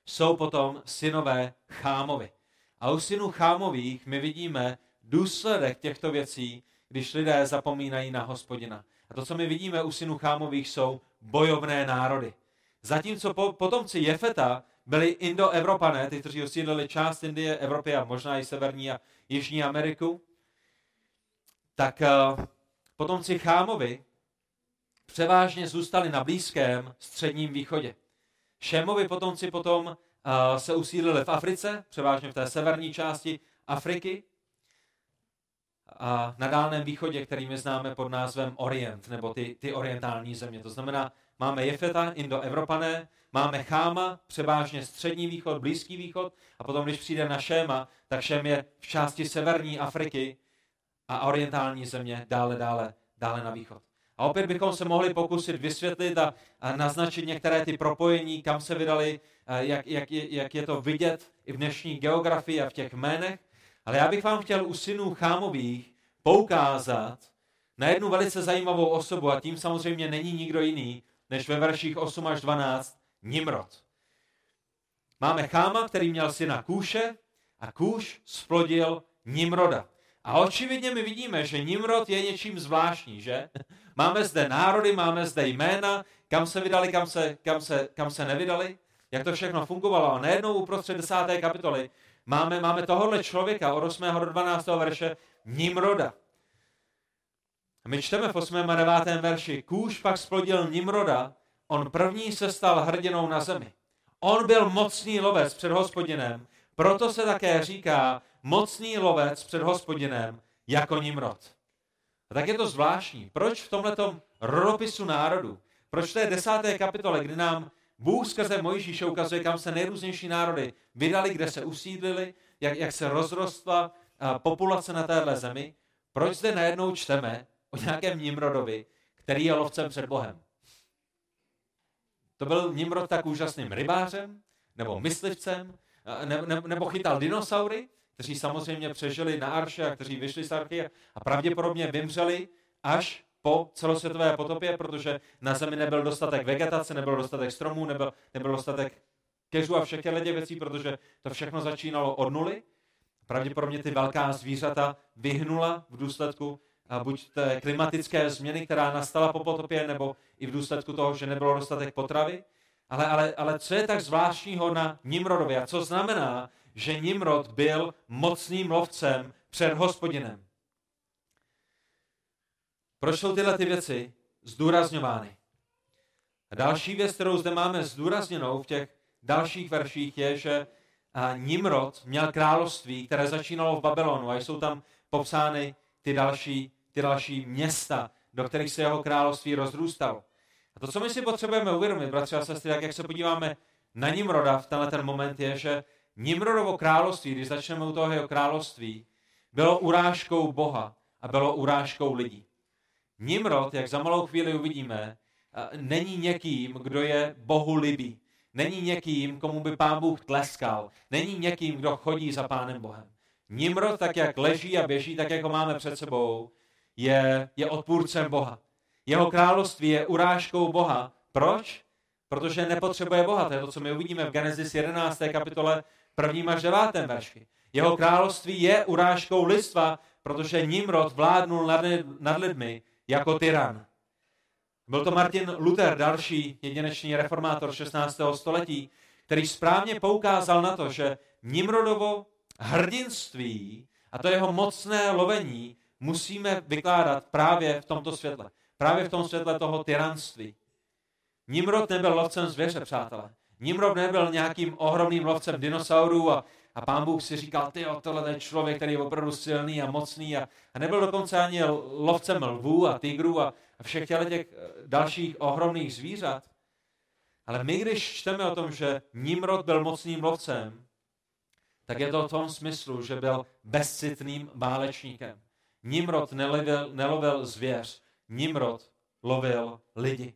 jsou potom synové Chámovi. A u synů Chámových my vidíme důsledek těchto věcí, když lidé zapomínají na Hospodina. A to, co my vidíme u synů Chámových, jsou bojovné národy. Zatímco po, potomci Jefeta byli Indoevropané, ty, kteří osídlili část Indie, Evropy a možná i Severní a Jižní Ameriku, tak uh, potomci Chámovi převážně zůstali na blízkém středním východě. Šémovi potomci potom uh, se usídlili v Africe, převážně v té severní části Afriky, a na Dálném východě, který my známe pod názvem Orient, nebo ty, ty orientální země. To znamená, máme Jefeta, Indoevropané, máme Cháma, převážně střední východ, blízký východ, a potom, když přijde na Šéma, tak Šém je v části severní Afriky a orientální země dále, dále, dále na východ. A opět bychom se mohli pokusit vysvětlit a, a naznačit některé ty propojení, kam se vydali, jak, jak, jak je to vidět i v dnešní geografii a v těch jménech. Ale já bych vám chtěl u synů Chámových poukázat na jednu velice zajímavou osobu, a tím samozřejmě není nikdo jiný, než ve verších osm až dvanáct Nimrod. Máme Cháma, který měl syna Kůše, a Kůš splodil Nimroda. A očividně my vidíme, že Nimrod je něčím zvláštní, že? Máme zde národy, máme zde jména, kam se vydali, kam se, kam se, kam se nevydali, jak to všechno fungovalo. A nejednou uprostřed desáté kapitoly Máme, máme tohohle člověka od osmého do dvanáctého verše Nimroda. A my čteme v osmém a devátém verši. Kůš pak splodil Nimroda, on první se stal hrdinou na zemi. On byl mocný lovec před Hospodinem, proto se také říká mocný lovec před Hospodinem jako Nimrod. A tak je to zvláštní. Proč v tomhletom rodopisu národu? Proč v té desáté kapitole, kdy nám Bůh skrze Mojžíše ukazuje, kam se nejrůznější národy vydali, kde se usídlili, jak, jak se rozrostla populace na téhle zemi. Proč zde najednou čteme o nějakém Nimrodovi, který je lovcem před Bohem? To byl Nimrod tak úžasným rybářem, nebo myslivcem, ne, ne, nebo chytal dinosaury, kteří samozřejmě přežili na Arše a kteří vyšli z Archy a pravděpodobně vymřeli až po celosvětové potopě, protože na zemi nebyl dostatek vegetace, nebyl dostatek stromů, nebyl, nebyl dostatek keřů a všech těch věcí, protože to všechno začínalo od nuly. Pravděpodobně ty velká zvířata vyhnula v důsledku buď té klimatické změny, která nastala po potopě, nebo i v důsledku toho, že nebylo dostatek potravy. Ale, ale, ale co je tak zvláštního na Nimrodovi? A co znamená, že Nimrod byl mocným lovcem před Hospodinem? Proč jsou tyhle ty věci zdůrazňovány? A další věc, kterou zde máme zdůrazněnou v těch dalších verších, je, že Nimrod měl království, které začínalo v Babylonu, a jsou tam popsány ty další, ty další města, do kterých se jeho království rozrůstalo. A to, co my si potřebujeme uvědomit, bratři a sestry, tak jak se podíváme na Nimroda v tenhle ten moment, je, že Nimrodovo království, když začneme u toho jeho království, bylo urážkou Boha a bylo urážkou lidí. Nimrod, jak za malou chvíli uvidíme, není někým, kdo je Bohu libý. Není někým, komu by Pán Bůh tleskal. Není někým, kdo chodí za Pánem Bohem. Nimrod, tak jak leží a běží, tak jak ho máme před sebou, je, je odpůrcem Boha. Jeho království je urážkou Boha. Proč? Protože nepotřebuje Boha. To je to, co my uvidíme v Genesis jedenácté kapitole prvním až devátém verši. Jeho království je urážkou lidstva, protože Nimrod vládnul nad lidmi jako tyran. Byl to Martin Luther, další jedinečný reformátor šestnáctého století, který správně poukázal na to, že Nimrodovo hrdinství a to jeho mocné lovení musíme vykládat právě v tomto světle. Právě v tom světle toho tyranství. Nimrod nebyl lovcem zvěře, přátelé. Nimrod nebyl nějakým ohromným lovcem dinosaurů a, a Pán Bůh si říkal, tyjo, tohle je člověk, který je opravdu silný a mocný a, a nebyl dokonce ani lovcem lvů a tigrů a, a všech těch dalších ohromných zvířat. Ale my, když čteme o tom, že Nimrod byl mocným lovcem, tak je to v tom smyslu, že byl bezcitným válečníkem. Nimrod nelovil, nelovil zvěř, Nimrod lovil lidi.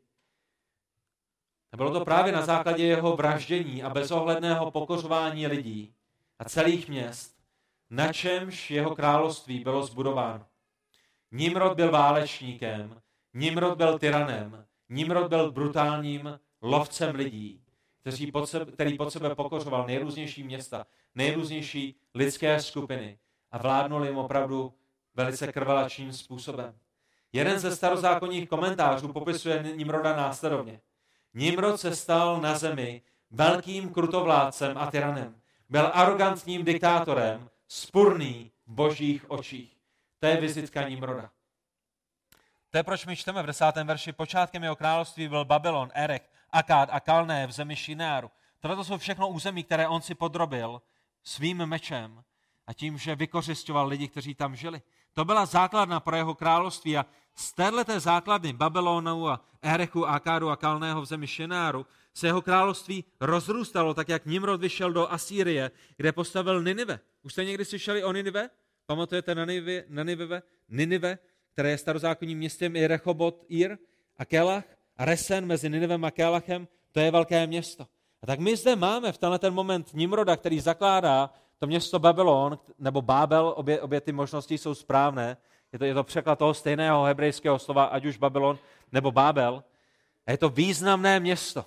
A bylo to právě na základě jeho vraždění a bezohledného pokořování lidí a celých měst, na čemž jeho království bylo zbudováno. Nimrod byl válečníkem, Nimrod byl tyranem, Nimrod byl brutálním lovcem lidí, kteří pod sebe, který pod sebe pokořoval nejrůznější města, nejrůznější lidské skupiny a vládnul jim opravdu velice krvelačným způsobem. Jeden ze starozákonních komentářů popisuje Nimroda následovně. Nimrod se stal na zemi velkým krutovládcem a tyranem. Byl arrogantním diktátorem, spurný v božích očích. To je vizitka Nimroda. To je, proč my čteme v desátém verši. Počátkem jeho království byl Babylon, Erech, Akád a Kalné v zemi Šináru. Toto jsou všechno území, které on si podrobil svým mečem a tím, že vykořisťoval lidi, kteří tam žili. To byla základna pro jeho království a z téhleté základny Babylonu a Erechu, Akádu a Kalného v zemi Šináru se jeho království rozrůstalo, tak jak Nimrod vyšel do Asýrie, kde postavil Ninive. Už jste někdy slyšeli o Ninive? Pamatujete na Ninive, na Ninive, které je starozákonním městem i Rechobot, Ir a Kelach a Resen mezi Ninivem a Kelachem, to je velké město. A tak my zde máme v tenhle ten moment Nimroda, který zakládá to město Babylon, nebo Bábel, obě, obě ty možnosti jsou správné. Je to, je to překlad toho stejného hebrejského slova, ať už Babylon nebo Bábel. A je to významné město.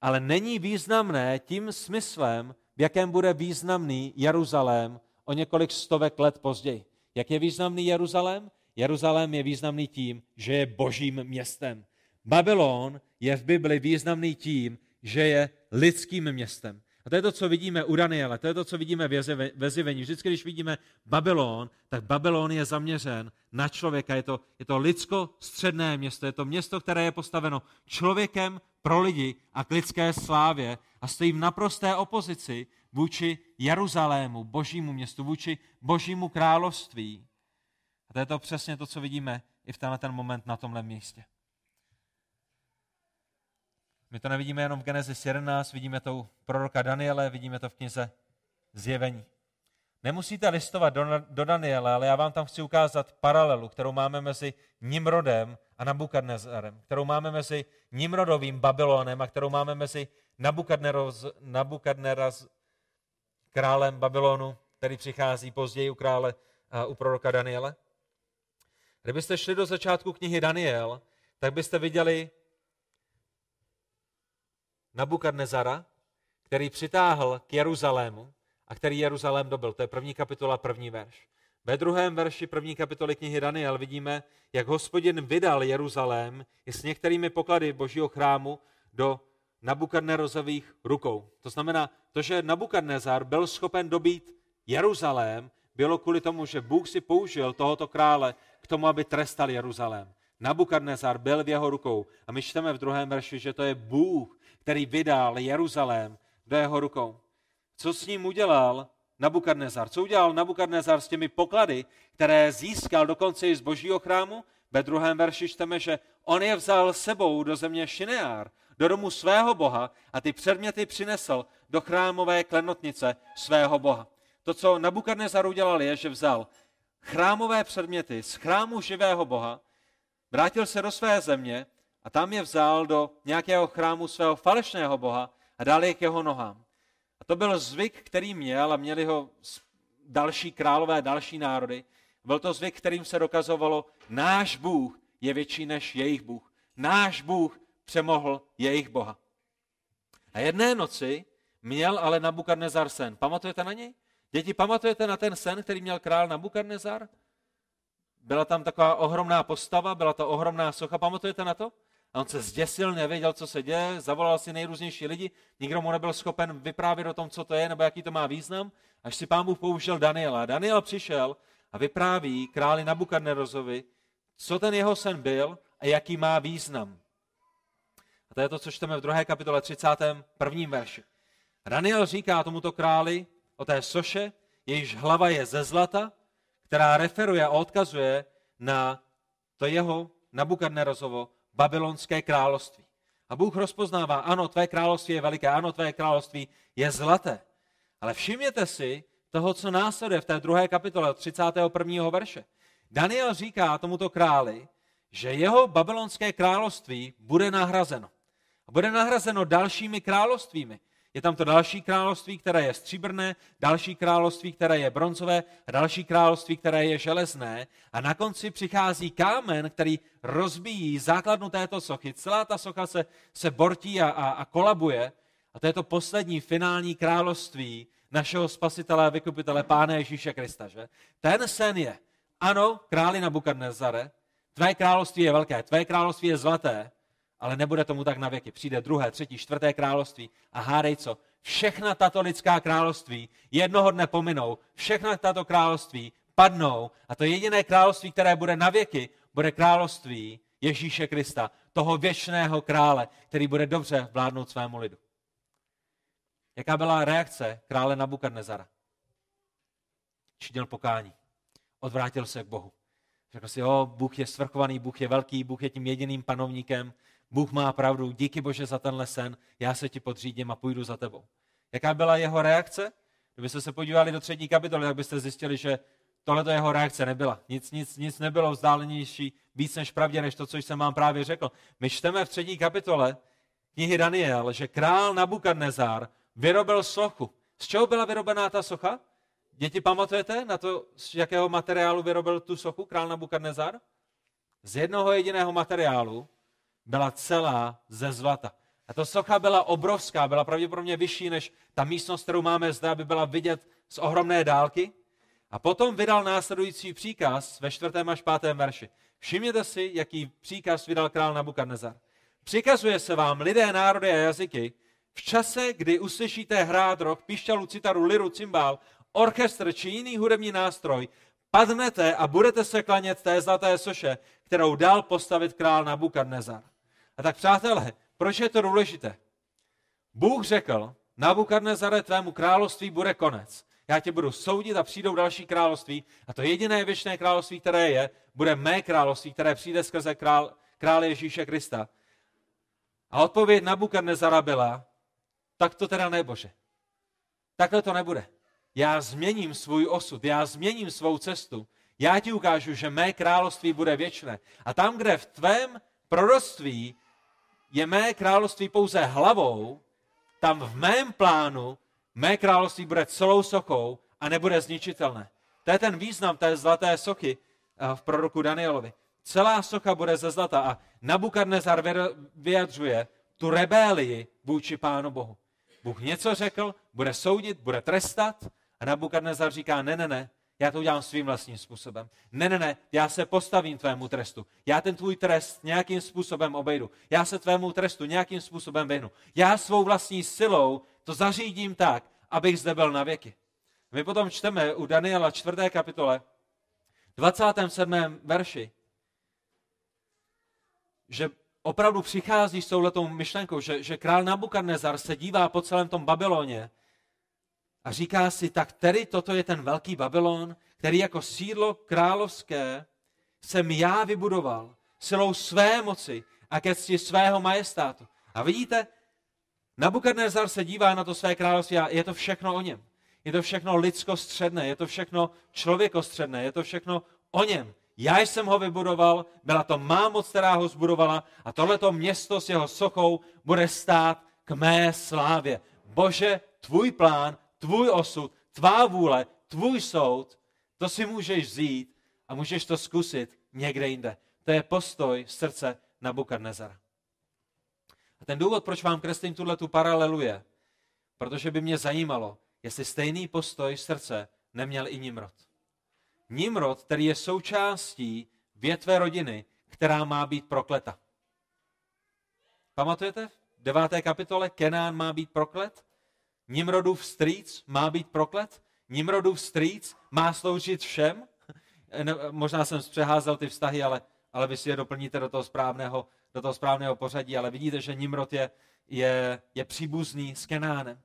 Ale není významné tím smyslem, v jakém bude významný Jeruzalém o několik stovek let později. Jak je významný Jeruzalém? Jeruzalém je významný tím, že je božím městem. Babylon je v Bibli významný tím, že je lidským městem. A to je to, co vidíme u Daniela, to je to, co vidíme ve Zjevení. Vždycky, když vidíme Babylon, tak Babylon je zaměřen na člověka. Je to, je to lidsko-středné město, je to město, které je postaveno člověkem pro lidi a k lidské slávě a stojí v naprosté opozici vůči Jeruzalému, božímu městu, vůči božímu království. A to je to přesně to, co vidíme i v tenhle ten moment na tomhle místě. My to nevidíme jenom v Genesis jedenáct, vidíme to u proroka Daniele, vidíme to v knize Zjevení. Nemusíte listovat do, do Daniele, ale já vám tam chci ukázat paralelu, kterou máme mezi Nimrodem a Nabukadnezarem, kterou máme mezi Nimrodovým Babylonem a kterou máme mezi Nabukadnezarem, králem Babylonu, který přichází později u krále, u proroka Daniele. Kdybyste šli do začátku knihy Daniel, tak byste viděli Nabukadnezara, který přitáhl k Jeruzalému a který Jeruzalém dobyl. To je první kapitola, první verš. Ve druhém verši první kapitoly knihy Daniel vidíme, jak Hospodin vydal Jeruzalém i s některými poklady božího chrámu do Nabukadnezových rukou. To znamená, to, že Nabukadnezar byl schopen dobít Jeruzalém, bylo kvůli tomu, že Bůh si použil tohoto krále k tomu, aby trestal Jeruzalém. Nabukadnezar byl v jeho rukou. A my čteme v druhém verši, že to je Bůh, který vydal Jeruzalém do jeho rukou. Co s ním udělal Nabukadnezar? Co udělal Nabukadnezar s těmi poklady, které získal dokonce i z božího chrámu? Ve druhém verši čteme, že on je vzal sebou do země Šineár, do domu svého boha a ty předměty přinesl do chrámové klenotnice svého boha. To, co Nabukadnezar udělal, je, že vzal chrámové předměty z chrámu živého boha, vrátil se do své země a tam je vzal do nějakého chrámu svého falešného boha a dal je k jeho nohám. A to byl zvyk, který měl a měli ho další králové, další národy. Byl to zvyk, kterým se dokazovalo, náš Bůh je větší než jejich Bůh. Náš Bůh přemohl jejich boha. A jedné noci měl ale Nabukadnezar sen. Pamatujete na něj? Děti, pamatujete na ten sen, který měl král Nabukadnezar? Byla tam taková ohromná postava, byla to ohromná socha, pamatujete na to? A on se zděsil, nevěděl, co se děje, zavolal si nejrůznější lidi, nikdo mu nebyl schopen vyprávět o tom, co to je, nebo jaký to má význam, až si Pán Bůh použil Daniela. Daniel přišel a vypráví králi Nabukadnezarovi, co ten jeho sen byl a jaký má význam. A to je to, co čteme v druhé kapitole třicátém prvním verši. Daniel říká tomuto králi, o té soše, jejíž hlava je ze zlata, která referuje a odkazuje na to jeho Nabukadnezarovo babylonské království. A Bůh rozpoznává, ano, tvé království je veliké, ano, tvé království je zlaté. Ale všimněte si toho, co následuje v té druhé kapitole třicátého prvního verše. Daniel říká tomuto králi, že jeho babylonské království bude nahrazeno. A bude nahrazeno dalšími královstvími. Je tam to další království, které je stříbrné, další království, které je bronzové a další království, které je železné. A na konci přichází kámen, který rozbíjí základnu této sochy. Celá ta socha se, se bortí a, a, a kolabuje. A to je to poslední, finální království našeho spasitele a vykupitele Pána Ježíše Krista. Že? Ten sen je, ano, králi Nabukadnezare, tvé království je velké, tvé království je zlaté, ale nebude tomu tak na věky. Přijde druhé, třetí, čtvrté království a hádej co, všechna tato lidská království jednoho dne pominou, všechna tato království padnou a to jediné království, které bude na věky, bude království Ježíše Krista, toho věčného krále, který bude dobře vládnout svému lidu. Jaká byla reakce krále Nabukadnezara? Činil pokání. Odvrátil se k Bohu. Řekl si, jo, Bůh je svrchovaný, Bůh je velký, Bůh je tím jediným panovníkem, Bůh má pravdu, díky Bože za tenhle sen, já se ti podřídím a půjdu za tebou. Jaká byla jeho reakce? Kdybyste se podívali do třetí kapitoly, tak byste zjistili, že tohleto jeho reakce nebyla. Nic, nic, nic nebylo vzdálenější víc než pravdě, než to, co jsem vám právě řekl. My čteme v třetí kapitole knihy Daniel, že král Nabukadnezar vyrobil sochu. Z čeho byla vyrobená ta socha? Děti, pamatujete na to, z jakého materiálu vyrobil tu sochu král Nabukadnezar? Z jednoho jediného materiálu byla celá ze zlata. A ta socha byla obrovská, byla pravděpodobně vyšší než ta místnost, kterou máme zde, aby byla vidět z ohromné dálky. A potom vydal následující příkaz ve čtvrtém až pátém verši. Všimněte si, jaký příkaz vydal král Nabukadnezar. Přikazuje se vám, lidé, národy a jazyky, v čase, kdy uslyšíte hrát rok, píšťalu, citaru, liru, cymbál, orchestr či jiný hudební nástroj, padnete a budete se klanět té zlaté soše, kterou dal postavit král Nabukadnezar. A tak přátelé, proč je to důležité? Bůh řekl, Nabukadnezare, tvému království bude konec. Já tě budu soudit a přijdou další království a to jediné věčné království, které je, bude mé království, které přijde skrze král, král Ježíše Krista. A odpověď Nabukadnezara byla, tak to teda ne, Bože. Takhle to nebude. Já změním svůj osud, já změním svou cestu. Já ti ukážu, že mé království bude věčné. A tam, kde v tvém proroctví je mé království pouze hlavou, tam v mém plánu mé království bude celou sochou a nebude zničitelné. To je ten význam té zlaté sochy v proroku Danielovi. Celá socha bude ze zlata a Nabukadnezar vyjadřuje tu rebélii vůči Pánu Bohu. Bůh něco řekl, bude soudit, bude trestat a Nabukadnezar říká, ne, ne, ne, já to udělám svým vlastním způsobem. Ne, ne, ne, já se postavím tvému trestu. Já ten tvůj trest nějakým způsobem obejdu. Já se tvému trestu nějakým způsobem vyhnu. Já svou vlastní silou to zařídím tak, abych zde byl na věky. My potom čteme u Daniela čtvrté kapitole dvacátém sedmém verši, že opravdu přichází s touhletou myšlenkou, že, že král Nabukadnezar se dívá po celém tom Babyloně a říká si, tak tedy toto je ten velký Babylon, který jako sídlo královské jsem já vybudoval silou své moci a ke cti svého majestátu. A vidíte, Nabukadnezar se dívá na to své království a je to všechno o něm. Je to všechno lidskostředné, je to všechno člověkostředné, je to všechno o něm. Já jsem ho vybudoval, byla to má moc, která ho zbudovala a tohleto město s jeho sochou bude stát k mé slávě. Bože, tvůj plán, tvůj osud, tvá vůle, tvůj soud, to si můžeš vzít a můžeš to zkusit někde jinde. To je postoj srdce Nabukadnezara. A ten důvod, proč vám kreslím tuhletu paralelu je, protože by mě zajímalo, jestli stejný postoj srdce neměl i Nimrod. Nimrod, který je součástí větve rodiny, která má být prokleta. Pamatujete? V deváté kapitole Kenán má být proklet, Nimrodův strýc má být proklet, Nimrodův strýc má sloužit všem. Možná jsem přeházel ty vztahy, ale, ale vy si je doplníte do toho správného, do toho správného pořadí, ale vidíte, že Nimrod je, je, je příbuzný s Kenánem.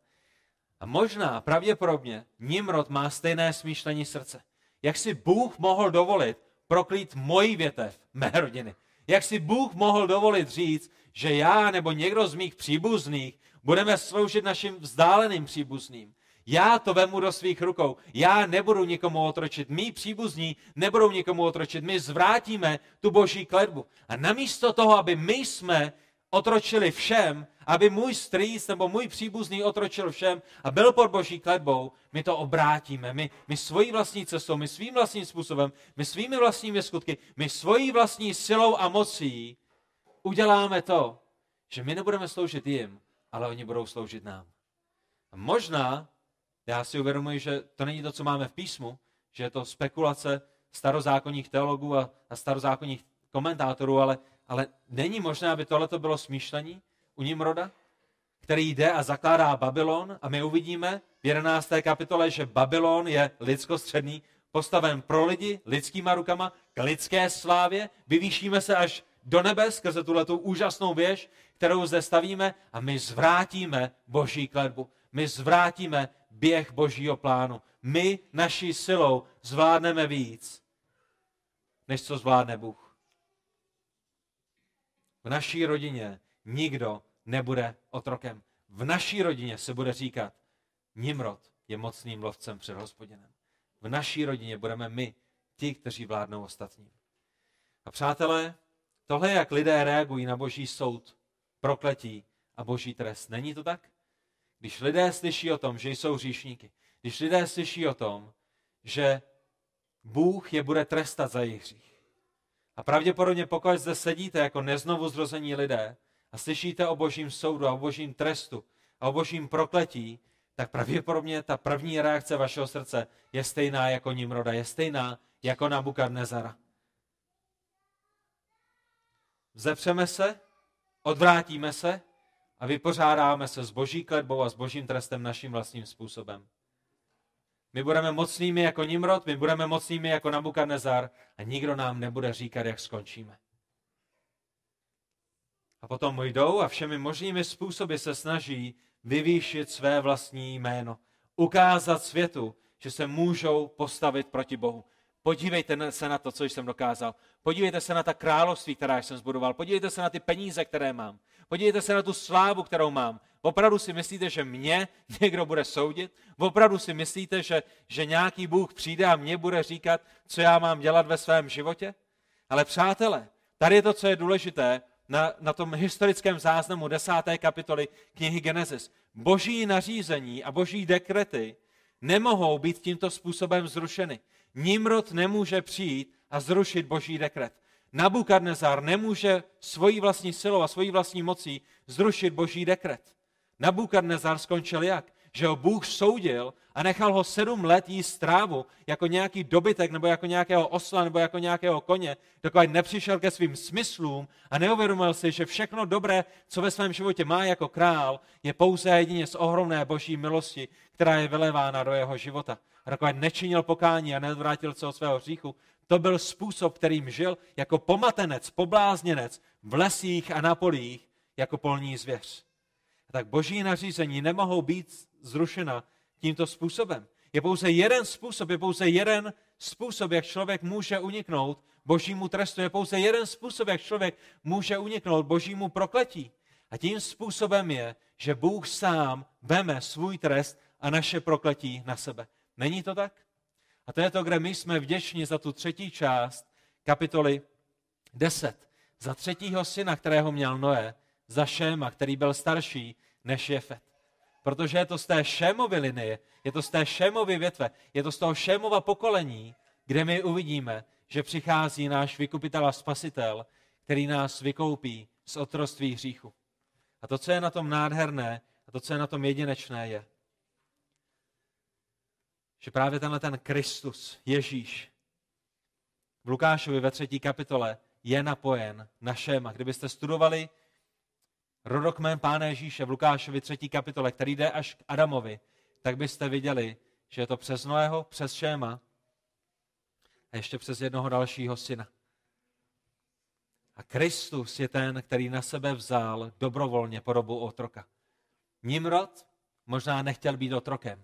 A možná, pravděpodobně, Nimrod má stejné smýšlení srdce. Jak si Bůh mohl dovolit proklít moji větev, mé rodiny? Jak si Bůh mohl dovolit říct, že já nebo někdo z mých příbuzných budeme sloužit našim vzdáleným příbuzným? Já to vemu do svých rukou. Já nebudu nikomu otročit. Mí příbuzní nebudou nikomu otročit. My zvrátíme tu boží kletbu. A namísto toho, aby my jsme otročili všem, aby můj strýc nebo můj příbuzný otročil všem a byl pod boží kletbou, my to obrátíme. My, my svojí vlastní cestou, my svým vlastním způsobem, my svými vlastními skutky, my svojí vlastní silou a mocí uděláme to, že my nebudeme sloužit jim, ale oni budou sloužit nám. A možná, já si uvědomuji, že to není to, co máme v písmu, že je to spekulace starozákonních teologů a, a starozákonních komentátorů, ale, ale není možné, aby tohleto bylo smýšlení u Nimroda, který jde a zakládá Babylon, a my uvidíme v jedenácté kapitole, že Babylon je lidskostředný, postaven pro lidi, lidskýma rukama, k lidské slávě, vyvýšíme se až do nebe skrze tuhletu úžasnou věž, kterou zde stavíme, a my zvrátíme boží kletbu. My zvrátíme běh božího plánu. My naší silou zvládneme víc, než co zvládne Bůh. V naší rodině nikdo nebude otrokem. V naší rodině se bude říkat, Nimrod je mocným lovcem před Hospodinem. V naší rodině budeme my, ti, kteří vládnou ostatním. A přátelé, tohle je, jak lidé reagují na boží soud, prokletí a boží trest. Není to tak? Když lidé slyší o tom, že jsou hříšníky, když lidé slyší o tom, že Bůh je bude trestat za jejich hřích. A pravděpodobně pokud zde sedíte jako neznovuzrození lidé a slyšíte o božím soudu a o božím trestu a o božím prokletí, tak pravděpodobně ta první reakce vašeho srdce je stejná jako Nimroda, je stejná jako Nabukadnezara. Vzepřeme se, odvrátíme se a vypořádáme se s boží kletbou a s božím trestem naším vlastním způsobem. My budeme mocnými jako Nimrod, my budeme mocnými jako Nabukadnezar a nikdo nám nebude říkat, jak skončíme. A potom jdou a všemi možnými způsoby se snaží vyvýšit své vlastní jméno. Ukázat světu, že se můžou postavit proti Bohu. Podívejte se na to, co jsem dokázal. Podívejte se na ta království, která jsem zbudoval. Podívejte se na ty peníze, které mám. Podívejte se na tu slávu, kterou mám. Opravdu si myslíte, že mě někdo bude soudit? Opravdu si myslíte, že, že nějaký Bůh přijde a mě bude říkat, co já mám dělat ve svém životě? Ale přátelé, tady je to, co je důležité na, na tom historickém záznamu desáté kapitoly knihy Genesis. Boží nařízení a boží dekrety nemohou být tímto způsobem zrušeny. Nimrod nemůže přijít a zrušit boží dekret. Nabukadnezar nemůže svojí vlastní silou a svojí vlastní mocí zrušit boží dekret. Nabukadnezar skončil jak? Že ho Bůh soudil a nechal ho sedm let jíst trávu jako nějaký dobytek nebo jako nějakého osla nebo jako nějakého koně, dokud nepřišel ke svým smyslům a neuvědomil si, že všechno dobré, co ve svém životě má jako král, je pouze jedině z ohromné boží milosti, která je vylevána do jeho života. A dokud nečinil pokání a neodvrátil se od svého hříchu, to byl způsob, kterým žil jako pomatenec, poblázněnec v lesích a na polích jako polní zvěř. A tak boží nařízení nemohou být zrušena tímto způsobem. Je pouze jeden způsob, je pouze jeden způsob, jak člověk může uniknout božímu trestu. Je pouze jeden způsob, jak člověk může uniknout božímu prokletí. A tím způsobem je, že Bůh sám veme svůj trest a naše prokletí na sebe. Není to tak? A to je to, kde my jsme vděční za tu třetí část kapitoly deset. Za třetího syna, kterého měl Noé, za Šéma, který byl starší než Jefet. Protože je to z té Šémovy linie, je to z té Šémovy větve, je to z toho Šémova pokolení, kde my uvidíme, že přichází náš vykupitel a spasitel, který nás vykoupí z otroctví hříchu. A to, co je na tom nádherné, a to, co je na tom jedinečné, je, že právě tenhle ten Kristus, Ježíš, v Lukášovi ve třetí kapitole je napojen na Šéma. Kdybyste studovali rodokmen Pána Ježíše v Lukášovi třetí kapitole, který jde až k Adamovi, tak byste viděli, že je to přes Noého, přes Šéma a ještě přes jednoho dalšího syna. A Kristus je ten, který na sebe vzal dobrovolně podobu otroka. Nimrod možná nechtěl být otrokem.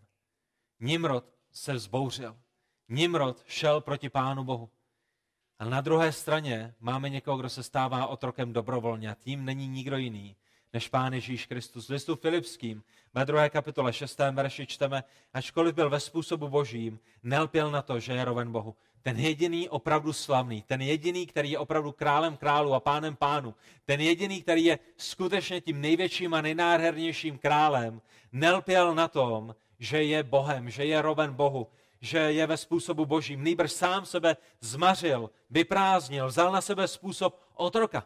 Nimrod se vzbouřil. Nimrod šel proti Pánu Bohu. A na druhé straně máme někoho, kdo se stává otrokem dobrovolně. A tím není nikdo jiný než Pán Ježíš Kristus. V listu Filipským ve druhé kapitole šesté verši čteme, ačkoliv byl ve způsobu božím, nelpěl na to, že je roven Bohu. Ten jediný opravdu slavný, ten jediný, který je opravdu králem králů a pánem pánů, ten jediný, který je skutečně tím největším a nejnádhernějším králem, nelpěl na tom, že je Bohem, že je roven Bohu, že je ve způsobu božím. Nýbrž sám sebe zmařil, vyprázdnil, vzal na sebe způsob otroka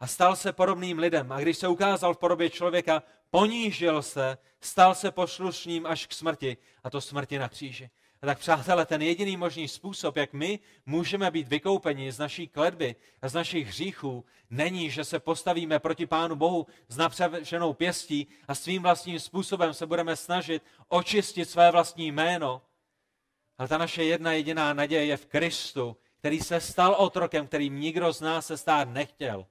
a stal se podobným lidem. A když se ukázal v podobě člověka, ponížil se, stal se poslušným až k smrti, a to smrti na kříži. A tak, přátelé, ten jediný možný způsob, jak my můžeme být vykoupeni z naší kletby a z našich hříchů, není, že se postavíme proti Pánu Bohu s napřeženou pěstí a svým vlastním způsobem se budeme snažit očistit své vlastní jméno. Ale ta naše jedna jediná naděje je v Kristu, který se stal otrokem, kterým nikdo z nás se stát nechtěl,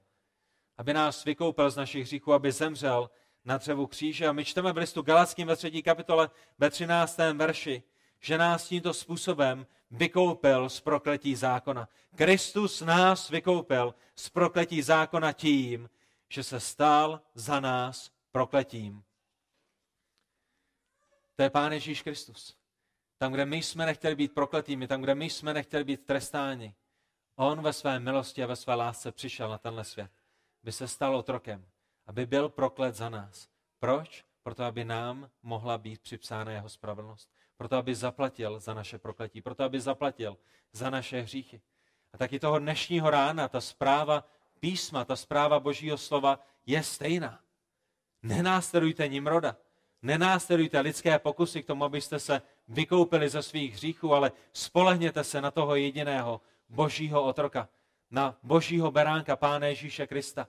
aby nás vykoupil z našich hříchů, aby zemřel na dřevu kříže. A my čteme v listu Galackým ve třetí kapitole ve třináctém verši, že nás tímto způsobem vykoupil z prokletí zákona. Kristus nás vykoupil z prokletí zákona tím, že se stal za nás prokletím. To je Pán Ježíš Kristus. Tam, kde my jsme nechtěli být prokletými, tam, kde my jsme nechtěli být trestáni, on ve své milosti a ve své lásce přišel na tenhle svět, aby se stal otrokem, aby byl proklet za nás. Proč? Proto, aby nám mohla být připsána jeho spravedlnost. Proto, aby zaplatil za naše prokletí. Proto, aby zaplatil za naše hříchy. A taky toho dnešního rána ta zpráva písma, ta zpráva Božího slova je stejná. Nenásledujte Nimroda. Nenásledujte lidské pokusy k tomu, abyste se vykoupili ze svých hříchů, ale spolehněte se na toho jediného Božího otroka, na Božího beránka Pána Ježíše Krista.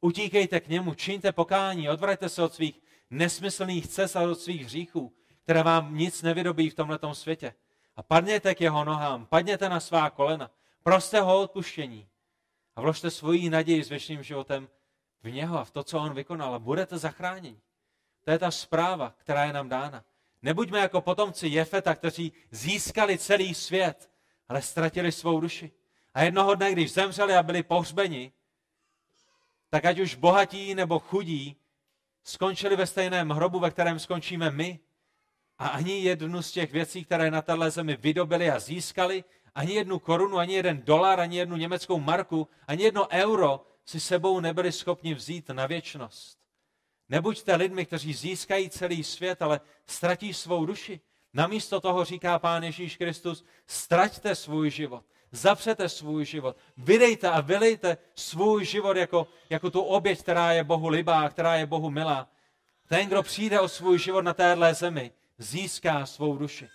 Utíkejte k němu, čiňte pokání, odvraťte se od svých nesmyslných cest a od svých hříchů, které vám nic nevydobí v tomhletom světě. A padněte k jeho nohám, padněte na svá kolena, proste ho odpuštění a vložte svoji naději s věčným životem v něho a v to, co on vykonal, a budete zachráněni. To je ta zpráva, která je nám dána. Nebuďme jako potomci Jefeta, kteří získali celý svět, ale ztratili svou duši. A jednoho dne, když zemřeli a byli pohřbeni, tak ať už bohatí nebo chudí, skončili ve stejném hrobu, ve kterém skončíme my. A ani jednu z těch věcí, které na téhle zemi vydobili a získali, ani jednu korunu, ani jeden dolar, ani jednu německou marku, ani jedno euro si sebou nebyli schopni vzít na věčnost. Nebuďte lidmi, kteří získají celý svět, ale ztratí svou duši. Namísto toho říká Pán Ježíš Kristus, ztraťte svůj život. Zapřete svůj život, vydejte a vylejte svůj život jako, jako tu oběť, která je Bohu libá, která je Bohu milá. Ten, kdo přijde o svůj život na téhle zemi, získá svou duši.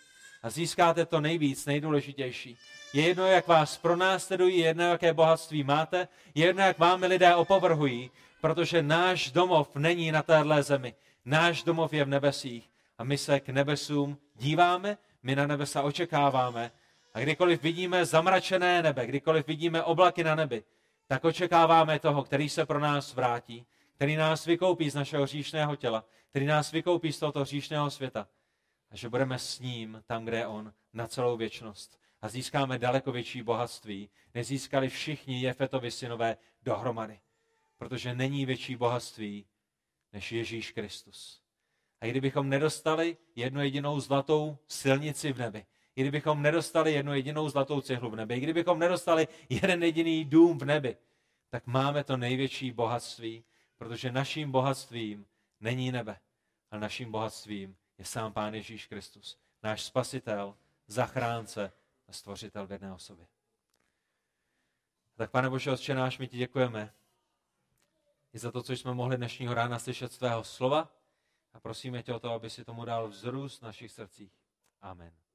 A získáte to nejvíc, nejdůležitější. Je jedno, jak vás pronásledují, je jedno, jaké bohatství máte, je jedno, jak vámi lidé opovrhují, protože náš domov není na téhle zemi. Náš domov je v nebesích a my se k nebesům díváme, my na nebesa očekáváme. A kdykoliv vidíme zamračené nebe, kdykoliv vidíme oblaky na nebi, tak očekáváme toho, který se pro nás vrátí, který nás vykoupí z našeho hříšného těla, který nás vykoupí z tohoto hříšného světa. A že budeme s ním tam, kde je on, na celou věčnost. A získáme daleko větší bohatství, než získali všichni Jefetovi synové dohromady. Protože není větší bohatství, než Ježíš Kristus. A kdybychom nedostali jednu jedinou zlatou silnici v nebi, i kdybychom nedostali jednu jedinou zlatou cihlu v nebi, i kdybychom nedostali jeden jediný dům v nebi, tak máme to největší bohatství, protože naším bohatstvím není nebe, ale naším bohatstvím je sám Pán Ježíš Kristus, náš spasitel, zachránce a stvořitel v jedné osobě. Tak, Pane Bože, Otče náš, my ti děkujeme i za to, co jsme mohli dnešního rána slyšet z tvého slova, a prosíme tě o to, aby si tomu dal vzrůst v našich srdcích. Amen.